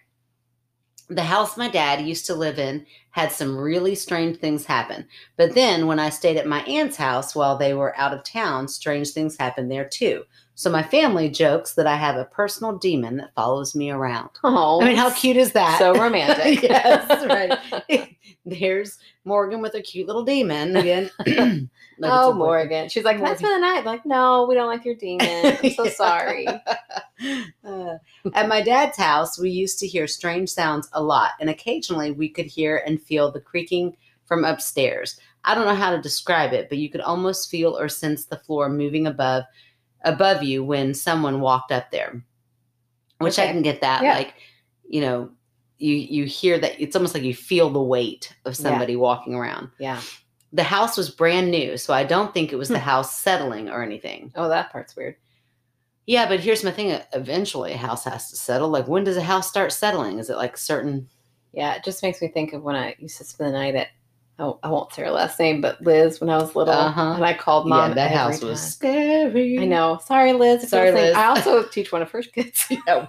The house my dad used to live in had some really strange things happen. But then when I stayed at my aunt's house while they were out of town, strange things happened there too. So my family jokes that I have a personal demon that follows me around. Oh, I mean, how cute is that? So romantic. Yes, right. There's Morgan with her cute little demon again. Like oh, Morgan. She's like, that's for the night. I'm like, no, we don't like your demon. I'm so sorry. Uh, at my dad's house, we used to hear strange sounds a lot, and occasionally we could hear and feel the creaking from upstairs. I don't know how to describe it, but you could almost feel or sense the floor moving above above you when someone walked up there, which okay. I can get that. Yeah. Like, you know, you you hear that. It's almost like you feel the weight of somebody yeah. walking around. Yeah. The house was brand new, so I don't think it was the house settling or anything. Oh, that part's weird. Yeah, but here's my thing. Eventually, a house has to settle. Like, when does a house start settling? Is it like certain? Yeah, it just makes me think of when I used to spend the night at, oh, I won't say her last name, but Liz when I was little. Uh-huh. And I called Mom. Yeah, that house time. was scary. I know. Sorry, Liz. Sorry, Liz. I also teach one of her kids. Yeah.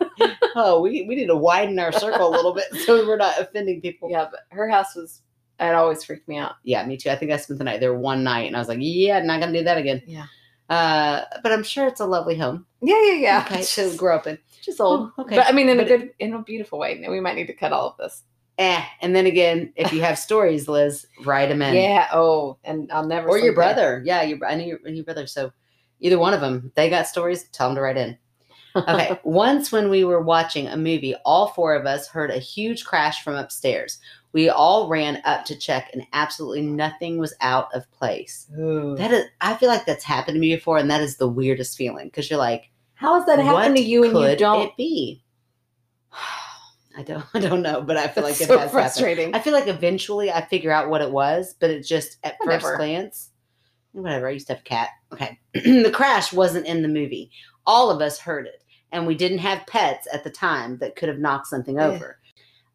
Oh, we, we need to widen our circle a little bit so we're not offending people. Yeah, but her house was... It always freaked me out. Yeah, me too. I think I spent the night there one night, and I was like, yeah, not going to do that again. Yeah. Uh, but I'm sure it's a lovely home. Yeah, yeah, yeah. Okay, just, to grow up in. Just old. Oh, okay. But I mean, in but a good, it, in a beautiful way. And we might need to cut all of this. Eh. And then again, if you have stories, Liz, write them in. Yeah. Oh, and I'll never. Or your brother. There. Yeah. Your, I know your, your brother. So either one of them, they got stories, tell them to write in. Okay. Once when we were watching a movie, all four of us heard a huge crash from upstairs. We all ran up to check, and absolutely nothing was out of place. Ooh. That is, I feel like that's happened to me before, and that is the weirdest feeling because you're like, "How has that happened to you?" And you don't. It be? I don't. I don't know, but I feel that's like so it has frustrating. Happened. I feel like eventually I figure out what it was, but it just at whatever. First glance, whatever. I used to have a cat. Okay, the crash wasn't in the movie. All of us heard it, and we didn't have pets at the time that could have knocked something over.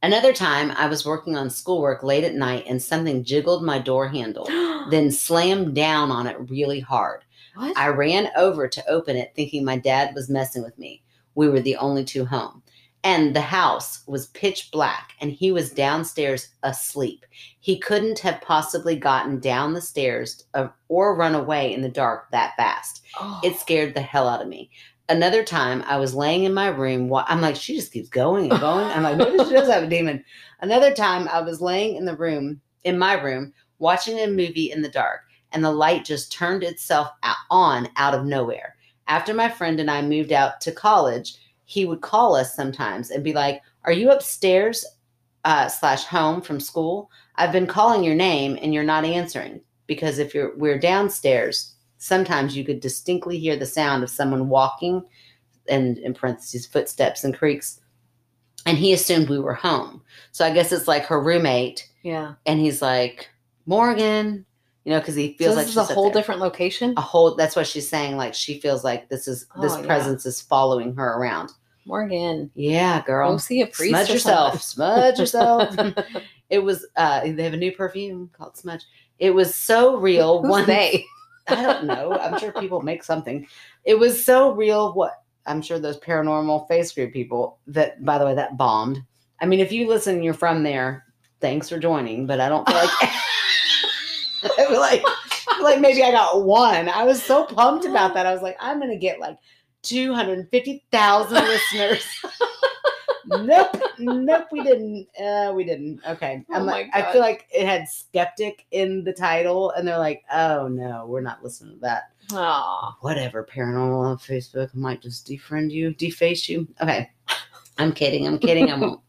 Another time, I was working on schoolwork late at night, and something jiggled my door handle, then slammed down on it really hard. What? I ran over to open it, thinking my dad was messing with me. We were the only two home. And the house was pitch black, and he was downstairs asleep. He couldn't have possibly gotten down the stairs or run away in the dark that fast. Oh. It scared the hell out of me. Another time, I was laying in my room. I'm like, she just keeps going and going. I'm like, maybe she does have a demon. Another time, I was laying in the room, in my room, watching a movie in the dark, and the light just turned itself on out of nowhere. After my friend and I moved out to college, he would call us sometimes and be like, are you upstairs uh, slash home from school? I've been calling your name, and you're not answering, because if you're we're downstairs, sometimes you could distinctly hear the sound of someone walking, and in parentheses, footsteps and creaks. And he assumed we were home. So I guess it's like her roommate. Yeah. And he's like, Morgan, You know, because he feels so like she's a whole different location. A whole. That's what she's saying. Like she feels like this is oh, this yeah. presence is following her around. Morgan. Yeah, girl. Go see a priest. Smudge yourself. Smudge yourself. It was. Uh, they have a new perfume called Smudge. It was so real. Who's one day. I don't know. I'm sure people make something. It was so real. What I'm sure those paranormal face group people that, by the way, that bombed. I mean, if you listen, you're from there. Thanks for joining, but I don't feel like I feel like, I feel like maybe I got one. I was so pumped about that. I was like, I'm going to get like two hundred fifty thousand listeners. Nope. Nope. We didn't. Uh, we didn't. Okay. I'm oh like, I feel like it had skeptic in the title and they're like, oh no, we're not listening to that. Oh, whatever. Paranormal on Facebook. I might just defriend you, deface you. Okay. I'm kidding. I'm kidding. I won't.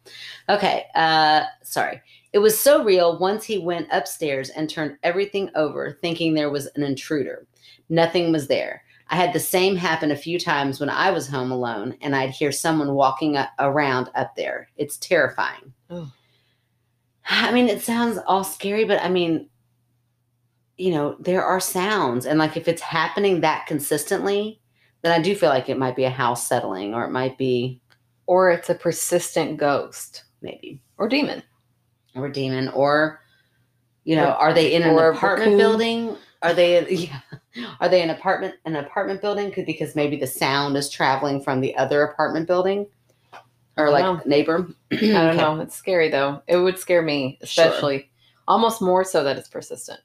Okay. Uh, sorry. It was so real once he went upstairs and turned everything over, thinking there was an intruder. Nothing was there. I had the same happen a few times when I was home alone, and I'd hear someone walking up, around up there. It's terrifying. Oh. I mean, it sounds all scary, but I mean, you know, there are sounds. And like if it's happening that consistently, then I do feel like it might be a house settling or it might be. Or it's a persistent ghost, maybe. Or demon. Or demon. Or, you know, or, are they in an apartment raccoon. building? Are they in, yeah. Are they in apartment an apartment building? Could because maybe the sound is traveling from the other apartment building or like know. neighbor. I don't okay. know. It's scary though. It would scare me, especially sure. almost more so that it's persistent.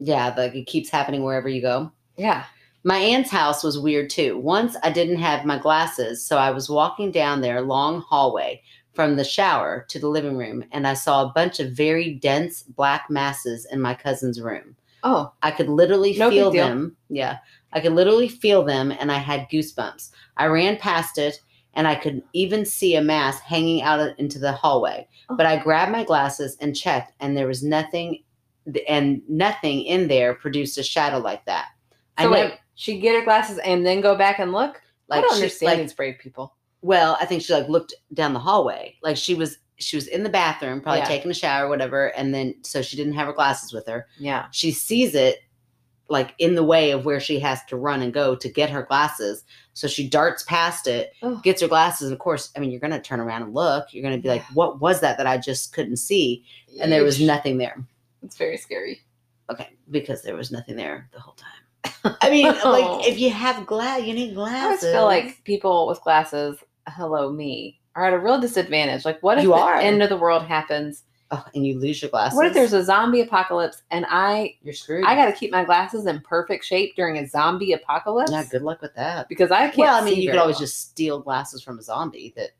Yeah, like it keeps happening wherever you go. Yeah. My aunt's house was weird too. Once I didn't have my glasses, so I was walking down their long hallway from the shower to the living room, and I saw a bunch of very dense black masses in my cousin's room. Oh, I could literally no feel them. Yeah, I could literally feel them, and I had goosebumps. I ran past it, and I could even see a mass hanging out into the hallway. Oh. But I grabbed my glasses and checked, and there was nothing, and nothing in there produced a shadow like that. So I wait, never, she'd get her glasses and then go back and look? Like, I don't understand like, these brave people. Well, I think she like looked down the hallway. Like she was. She was in the bathroom, probably yeah. taking a shower or whatever. And then, so she didn't have her glasses with her. Yeah. She sees it like in the way of where she has to run and go to get her glasses. So she darts past it, oh. gets her glasses. And of course, I mean, you're going to turn around and look, you're going to be like, what was that that I just couldn't see? And Yeesh. There was nothing there. It's very scary. Okay. Because there was nothing there the whole time. I mean, oh. like if you have glass, you need glasses. I always feel like people with glasses, hello me. Are at a real disadvantage. Like, what if you the are. end of the world happens oh, and you lose your glasses? What if there's a zombie apocalypse and I you're screwed? I got to keep my glasses in perfect shape during a zombie apocalypse. Yeah, good luck with that. Because I can't. Well, I mean, see you could always well. just steal glasses from a zombie. That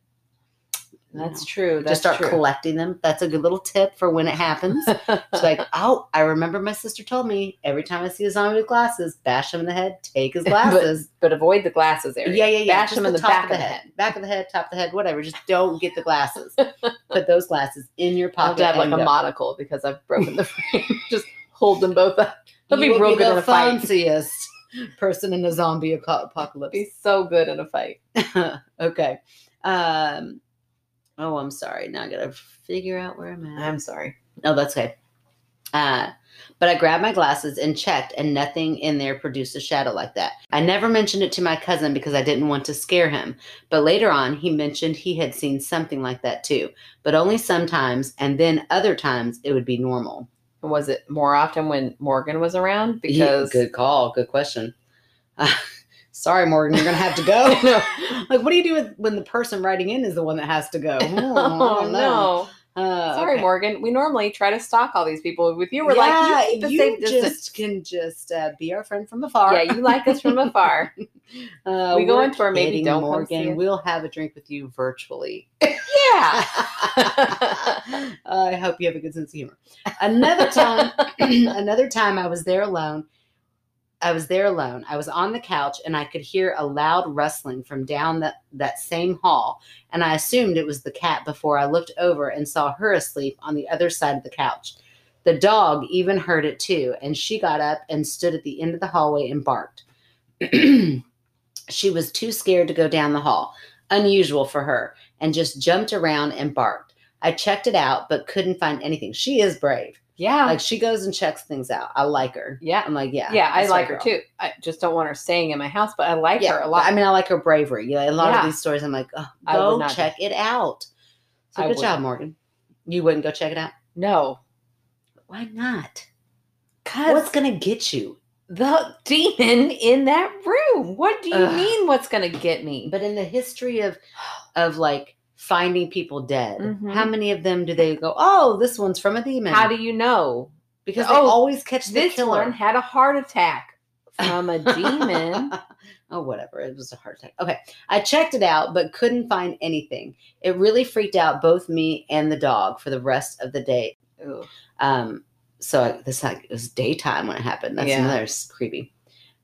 that's know, true. That's just start true. collecting them. That's a good little tip for when it happens. It's like, oh, I remember my sister told me every time I see a zombie with glasses, bash him in the head, take his glasses. but, but avoid the glasses area. Yeah, yeah, yeah. Bash just him in the, the back of the head. head. Back of the head, top of the head, whatever. Just don't get the glasses. Put those glasses in your pocket. I have to have like a up. monocle because I've broken the frame. Just hold them both up. They'll be real good in a fight. Fanciest person in a zombie apocalypse. Be so good in a fight. Okay. Um, Oh, I'm sorry. Now I got to figure out where I'm at. I'm sorry. No, that's okay. Uh, but I grabbed my glasses and checked, and nothing in there produced a shadow like that. I never mentioned it to my cousin because I didn't want to scare him. But later on, he mentioned he had seen something like that too, but only sometimes, and then other times it would be normal. Was it more often when Morgan was around? Because yeah, good call. Good question. Uh, Sorry, Morgan, you're going to have to go. No. Like, what do you do with, when the person writing in is the one that has to go? Oh, oh no. Uh, Sorry, okay. Morgan. We normally try to stalk all these people. With you, we're yeah, like, you, keep the you safe just distance. Can just uh, be our friend from afar. Yeah, you like us from afar. Uh, we go into our maybe don't Morgan. Come we'll have a drink with you virtually. Yeah. uh, I hope you have a good sense of humor. Another time, another time I was there alone. I was there alone. I was on the couch and I could hear a loud rustling from down the, that same hall. And I assumed it was the cat before I looked over and saw her asleep on the other side of the couch. The dog even heard it too. And she got up and stood at the end of the hallway and barked. She was too scared to go down the hall, unusual for her, and just jumped around and barked. I checked it out, but couldn't find anything. She is brave. Yeah. Like, she goes and checks things out. I like her. Yeah. I'm like, yeah. Yeah, I like her, girl. too. I just don't want her staying in my house, but I like yeah, her a lot. I mean, I like her bravery. Yeah, a lot yeah. of these stories, I'm like, oh, go check do. it out. So I good wouldn't. job, Morgan. You wouldn't go check it out? No. Why not? Because what's going to get you? The demon in that room. What do you Ugh. mean what's going to get me? But in the history of, of like, finding people dead, mm-hmm. how many of them do they go, oh, this one's from a demon? How do you know? Because oh, they always catch the this killer. This one had a heart attack from a demon. Oh, whatever. It was a heart attack. Okay. I checked it out, but couldn't find anything. It really freaked out both me and the dog for the rest of the day. Ooh. Um, so I, this like, it was daytime when it happened. That's yeah. another creepy.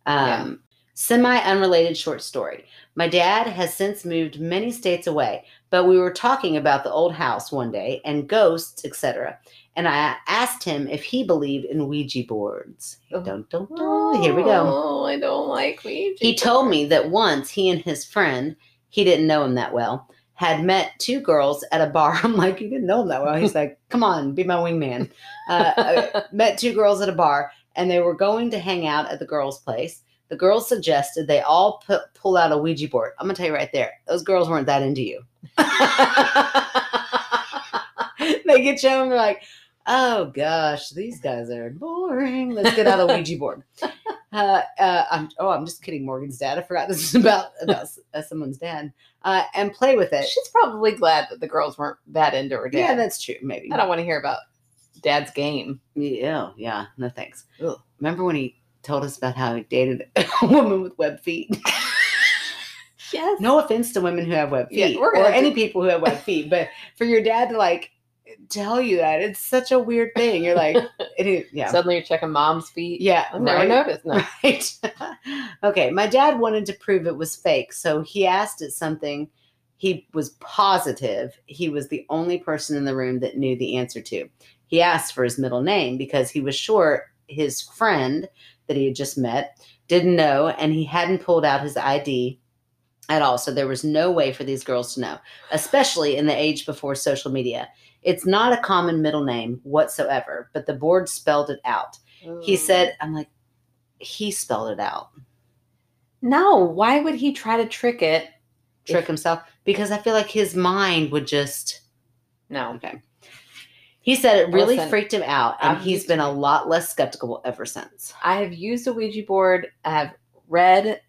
Um, yeah. Semi-unrelated short story. My dad has since moved many states away, but we were talking about the old house one day and ghosts, et cetera. And I asked him if he believed in Ouija boards. Oh. Dun, dun, dun. Oh, here we go. Oh, I don't like Ouija. He boards. told me that once he and his friend, he didn't know him that well, had met two girls at a bar. I'm like, you didn't know him that well. He's like, come on, be my wingman. Uh, met two girls at a bar, and they were going to hang out at the girls' place. The girls suggested they all put, pull out a Ouija board. I'm going to tell you right there, those girls weren't that into you. They get you and they're like, oh, gosh, these guys are boring. Let's get out a Ouija board. Uh, uh, I'm, oh, I'm just kidding, Morgan's dad. I forgot this was about, about uh, someone's dad. Uh, and play with it. She's probably glad that the girls weren't that into her dad. Yeah, that's true, maybe. I don't want to hear about dad's game. Yeah, yeah, no thanks. Ugh. Remember when he told us about how he dated a woman with web feet? Yes. No offense to women who have web feet, yeah, or do- any people who have web feet, but for your dad to like tell you that, it's such a weird thing. You're like, it is, yeah. Suddenly you're checking mom's feet. Yeah. I've right? never noticed. No. Right. Okay. My dad wanted to prove it was fake, so he asked it something he was positive he was the only person in the room that knew the answer to. He asked for his middle name because he was sure his friend that he had just met didn't know, and he hadn't pulled out his I D at all. So there was no way for these girls to know, especially in the age before social media. It's not a common middle name whatsoever, but the board spelled it out. Ooh. He said, I'm like, he spelled it out. No, why would he try to trick it? Trick if- himself? Because I feel like his mind would just... No. Okay. He said it really Listen, freaked him out, and I've he's been a lot less skeptical ever since. I have used a Ouija board. I have read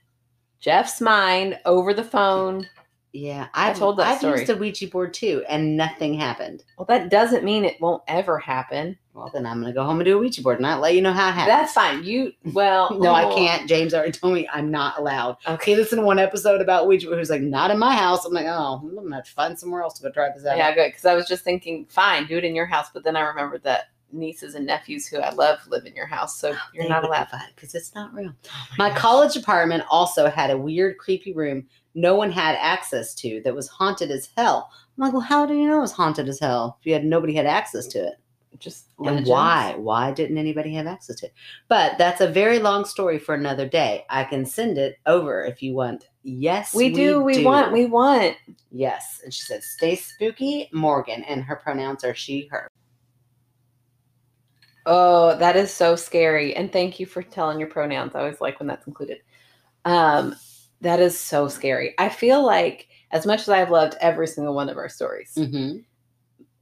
Jeff's mind over the phone. Yeah, I've, I told that I've story. used a Ouija board, too, and nothing happened. Well, that doesn't mean it won't ever happen. Well, then I'm going to go home and do a Ouija board and not let you know how it happened. That's fine. You, well. no, oh. I can't. James already told me I'm not allowed. Okay, listen to one episode about Ouija board. He was like, not in my house. I'm like, oh, I'm going to have to find somewhere else to go try this out. Yeah, good. Because I was just thinking, fine, do it in your house. But then I remembered that nieces and nephews who I love live in your house. So oh, you're not allowed. Because it's not real. Oh my my college apartment also had a weird, creepy room no one had access to that was haunted as hell. I'm like, well, how do you know it was haunted as hell if you had nobody had access to it? Just and why why didn't anybody have access to it? But that's a very long story for another day. I can send it over if you want. Yes, we, we do we do. want we want yes. And she said, stay spooky, Morgan, and her pronouns are she, her. Oh, that is so scary. And thank you for telling your pronouns. I always like when that's included. Um that is so scary. I feel like, as much as I've loved every single one of our stories, mm-hmm.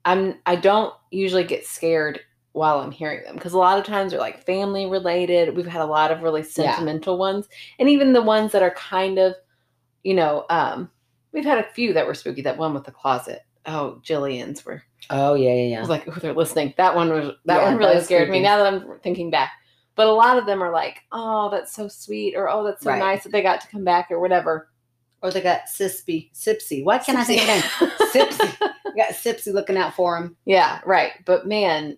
I'm, I don't usually get scared while I'm hearing them, because a lot of times they're like family related. We've had a lot of really sentimental yeah. ones, and even the ones that are kind of, you know, um, we've had a few that were spooky. That one with the closet. Oh, Jillian's were. Oh yeah, yeah, yeah. I was like, oh, they're listening. That one was that yeah, one really that scared creepy. me. Now that I'm thinking back, but a lot of them are like, oh, that's so sweet, or oh, that's so right. nice that they got to come back, or whatever. Or they got Sipsey. Sipsey. Why can't Sipsey. I say it again? Sipsey. Got Sipsey looking out for him. Yeah, right. But man,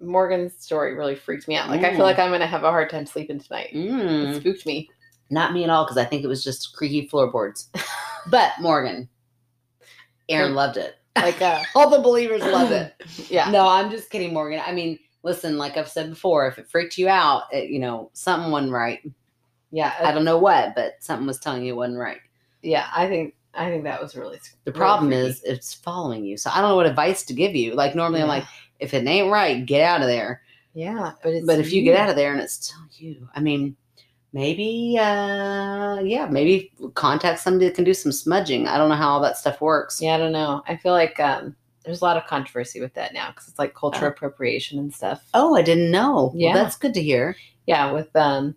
Morgan's story really freaked me out. Like, mm. I feel like I'm going to have a hard time sleeping tonight. Mm. It spooked me. Not me at all, because I think it was just creaky floorboards. But Morgan, Aaron loved it. Like uh, all the believers loved it. Yeah. No, I'm just kidding, Morgan. I mean, listen, like I've said before, if it freaked you out, it, you know, something wasn't right. Yeah. I don't know what, but something was telling you it wasn't right. Yeah, I think I think that was really the problem really is it's following you. So I don't know what advice to give you. Like normally yeah. I'm like, if it ain't right, get out of there. Yeah. But it's but if you, you get out of there and it's still you, I mean, maybe, uh, yeah, maybe contact somebody that can do some smudging. I don't know how all that stuff works. Yeah. I don't know. I feel like, um, there's a lot of controversy with that now because it's like cultural oh. appropriation and stuff. Oh, I didn't know. Yeah. Well, that's good to hear. Yeah. With, um,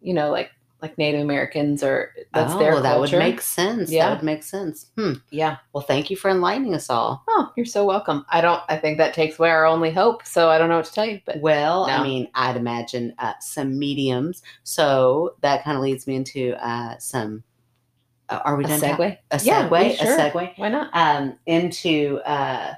you know, like, like Native Americans or that's oh, their culture. That would make sense. Yeah. That would make sense. Hmm. Yeah. Well, thank you for enlightening us all. Oh, you're so welcome. I don't, I think that takes away our only hope. So I don't know what to tell you, but well, no. I mean, I'd imagine uh, some mediums. So that kind of leads me into uh, some, uh, are we a done? Segue? A segue, yeah, yeah, sure. a segue. Why not? Um, into uh,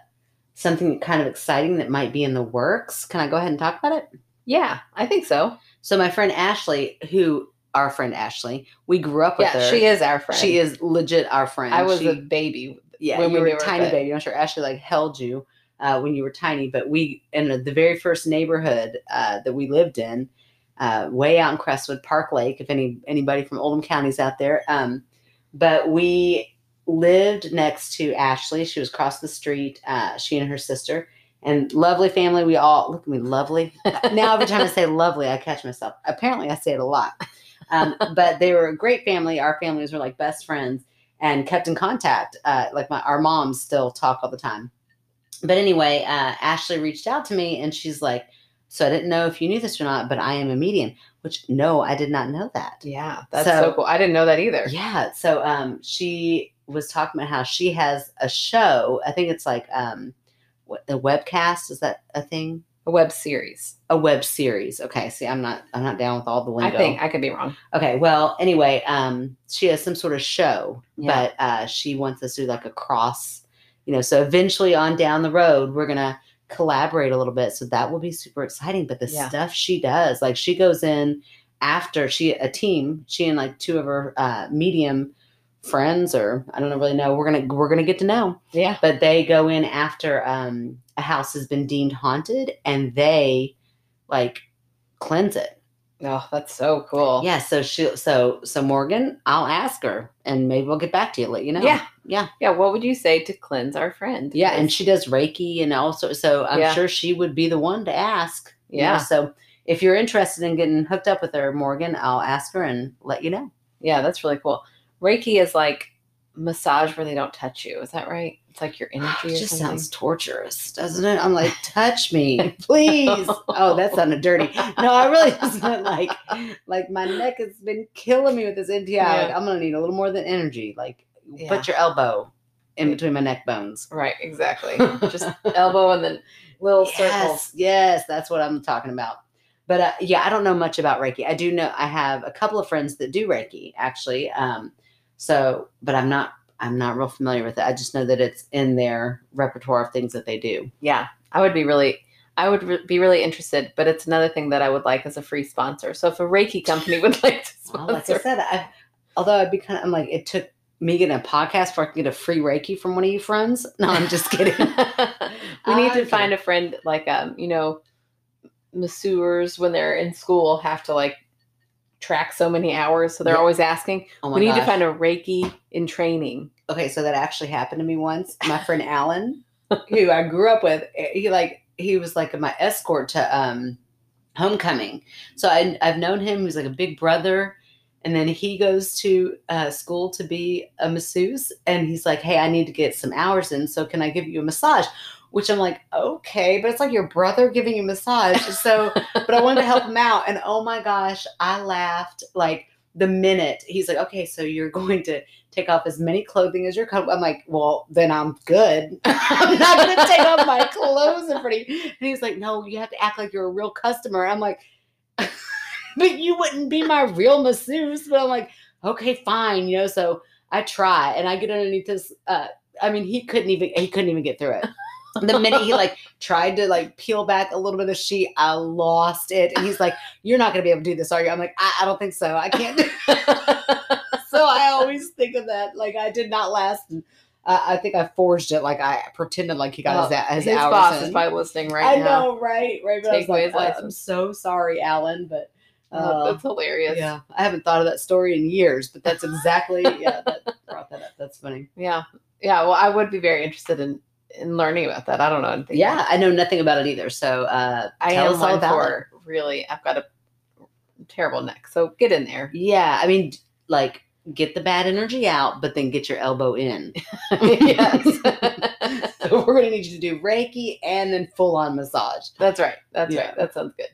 something kind of exciting that might be in the works. Can I go ahead and talk about it? Yeah, I think so. So my friend Ashley, who Our friend Ashley. We grew up with yeah, her. Yeah, she is our friend. She is legit our friend. I was she, a baby. Yeah, when we were a tiny but... baby. I'm sure Ashley like held you uh, when you were tiny. But we, in the very first neighborhood uh, that we lived in, uh, way out in Crestwood, Park Lake, if any anybody from Oldham County's out there. Um, but we lived next to Ashley. She was across the street, uh, she and her sister. And lovely family. We all, look at me, lovely. Now every time I say lovely, I catch myself. Apparently I say it a lot. Um, but they were a great family. Our families were like best friends and kept in contact. Uh, like my, our moms still talk all the time. But anyway, uh, Ashley reached out to me and she's like, so I didn't know if you knew this or not, but I am a medium, which no, I did not know that. Yeah. That's so, so cool. I didn't know that either. Yeah. So, um, she was talking about how she has a show. I think it's like, um, what, a webcast. Is that a thing? A web series. A web series. Okay. See, I'm not I'm not down with all the lingo. I think I could be wrong. Okay. Well, anyway, um, she has some sort of show, yeah. but uh, she wants us to do like a cross, you know, so eventually on down the road, we're going to collaborate a little bit. So that will be super exciting. But the yeah. stuff she does, like she goes in after she, a team, she and like two of her uh, medium friends or I don't really know. We're going to, we're going to get to know. Yeah. But they go in after, um, a house has been deemed haunted and they like cleanse it. Oh, that's so cool. Yeah. So she, so, so Morgan, I'll ask her and maybe we'll get back to you. Let you know. Yeah. Yeah. Yeah. What would you say to cleanse our friend? Yeah. Because... And she does Reiki and also, so I'm yeah. sure she would be the one to ask. Yeah. You know? So if you're interested in getting hooked up with her, Morgan, I'll ask her and let you know. Yeah. That's really cool. Reiki is like massage where they don't touch you. Is that right? It's like your energy. Oh, it just something. Sounds torturous, doesn't it? I'm like, touch me, please. Oh, that sounded dirty. No, I really just meant like, like my neck has been killing me with this N T I. Yeah. Like, I'm going to need a little more than energy. Like yeah. put your elbow in between my neck bones. Right. Exactly. Just elbow and then little yes, circles. Yes. That's what I'm talking about. But uh, yeah, I don't know much about Reiki. I do know, I have a couple of friends that do Reiki actually. Um, so, but I'm not, I'm not real familiar with it. I just know that it's in their repertoire of things that they do. Yeah. I would be really, I would re- be really interested, but it's another thing that I would like as a free sponsor. So if a Reiki company would like to sponsor. Well, like I said, I, although I'd be kind of, I'm like, it took me getting a podcast before I could get a free Reiki from one of you friends. No, I'm just kidding. we need okay. to find a friend like, um, you know, masseurs when they're in school have to like, track so many hours. So they're yeah. always asking, oh we need gosh. to find a Reiki in training. Okay. So that actually happened to me once. My friend, Alan, who I grew up with, he like, he was like my escort to, um, homecoming. So I, I've known him. He's like a big brother. And then he goes to uh school to be a masseuse. And he's like, hey, I need to get some hours in. So can I give you a massage? Which I'm like, okay, but it's like your brother giving you a massage. So, but I wanted to help him out. And oh my gosh, I laughed like the minute he's like, okay, so you're going to take off as many clothing as your coat. I'm like, well, then I'm good. I'm not going to take off my clothes in front of you. And he's like, no, you have to act like you're a real customer. I'm like, but you wouldn't be my real masseuse. But I'm like, okay, fine. You know, so I try and I get underneath this. Uh, I mean, he couldn't even, he couldn't even get through it. The minute he like tried to like peel back a little bit of the sheet, I lost it. And he's like, you're not going to be able to do this, are you? I'm like, I, I don't think so. I can't do it. So I always think of that. Like I did not last. And uh, I think I forged it. Like I pretended like he got oh, his, his hours boss in. Is probably listening right I now. I know. Right. Right. But I was like, oh, I'm so sorry, Alan, but uh, oh, that's hilarious. Yeah. I haven't thought of that story in years, but that's exactly, yeah, that brought that that up. That's funny. Yeah. Yeah. Well, I would be very interested in, in learning about that. I don't know anything. Yeah. About. I know nothing about it either. So uh, I tell am us all one about for it. Really, I've got a terrible neck. So get in there. Yeah. I mean, like, get the bad energy out, but then get your elbow in. Yes. So we're going to need you to do Reiki and then full on massage. That's right. That's yeah. right. That sounds good.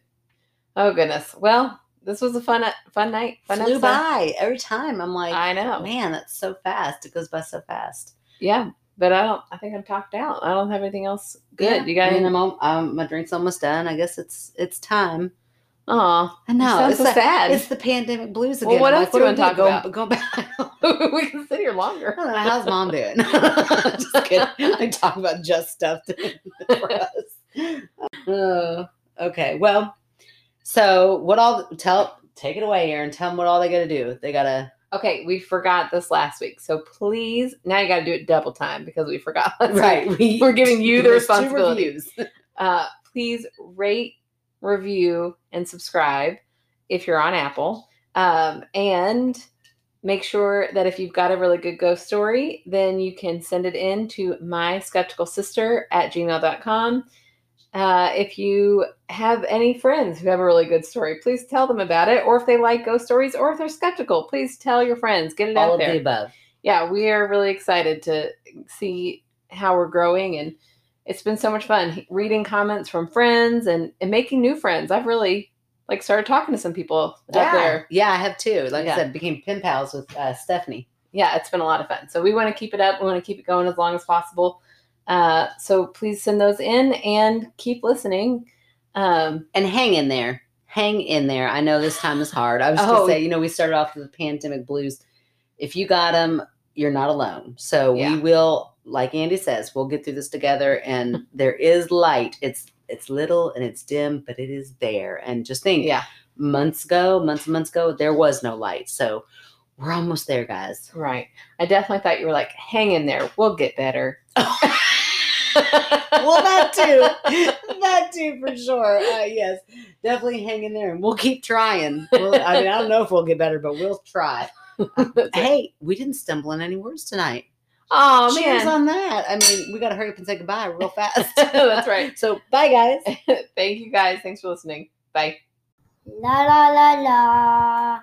Oh, goodness. Well, this was a fun, fun night. Fun Flew episode. by every time. I'm like, I know, man, that's so fast. It goes by so fast. Yeah, but I don't. I think I'm talked out. I don't have anything else good. Yeah. You got? I mean, I'm all, um, my drink's almost done. I guess it's it's time. Aw, I know. It's so like, sad. It's the pandemic blues again. Well, what I'm else like, do you want to talk go, about? Go back. We can sit here longer. I don't know. How's mom doing? Just kidding. I talk about just stuff to, for us. Uh, okay. Well. So what all tell take it away, Erin. Tell them what all they gotta do. They gotta Okay, we forgot this last week. So please now you gotta do it double time because we forgot. Right. We, We're giving you the responsibility. Uh please rate, review, and subscribe if you're on Apple. Um, and make sure that if you've got a really good ghost story, then you can send it in to my skeptical sister at gmail dot com. Uh, if you have any friends who have a really good story, please tell them about it. Or if they like ghost stories or if they're skeptical, please tell your friends. Get it out there. All of the above. Yeah, we are really excited to see how we're growing. And it's been so much fun reading comments from friends and, and making new friends. I've really like started talking to some people yeah. out there. Yeah, I have too. Like yeah. I said, became pen pals with uh, Stephanie. Yeah, it's been a lot of fun. So we want to keep it up. We want to keep it going as long as possible. Uh, so please send those in and keep listening. Um, and hang in there, hang in there. I know this time is hard. I was oh, going to say, you know, we started off with the pandemic blues. If you got them, you're not alone. So yeah. we will, like Andy says, we'll get through this together and there is light. It's, it's little and it's dim, but it is there. And just think yeah. months ago, months and months ago, there was no light. So we're almost there, guys. Right. I definitely thought you were like, hang in there. We'll get better. Well, that too. That too, for sure. Uh, yes. Definitely hang in there and we'll keep trying. We'll, I mean, I don't know if we'll get better, but we'll try. Hey, we didn't stumble on any words tonight. Oh, man. Cheers on that. I mean, we got to hurry up and say goodbye real fast. That's right. So, bye, guys. Thank you, guys. Thanks for listening. Bye. La, la, la, la.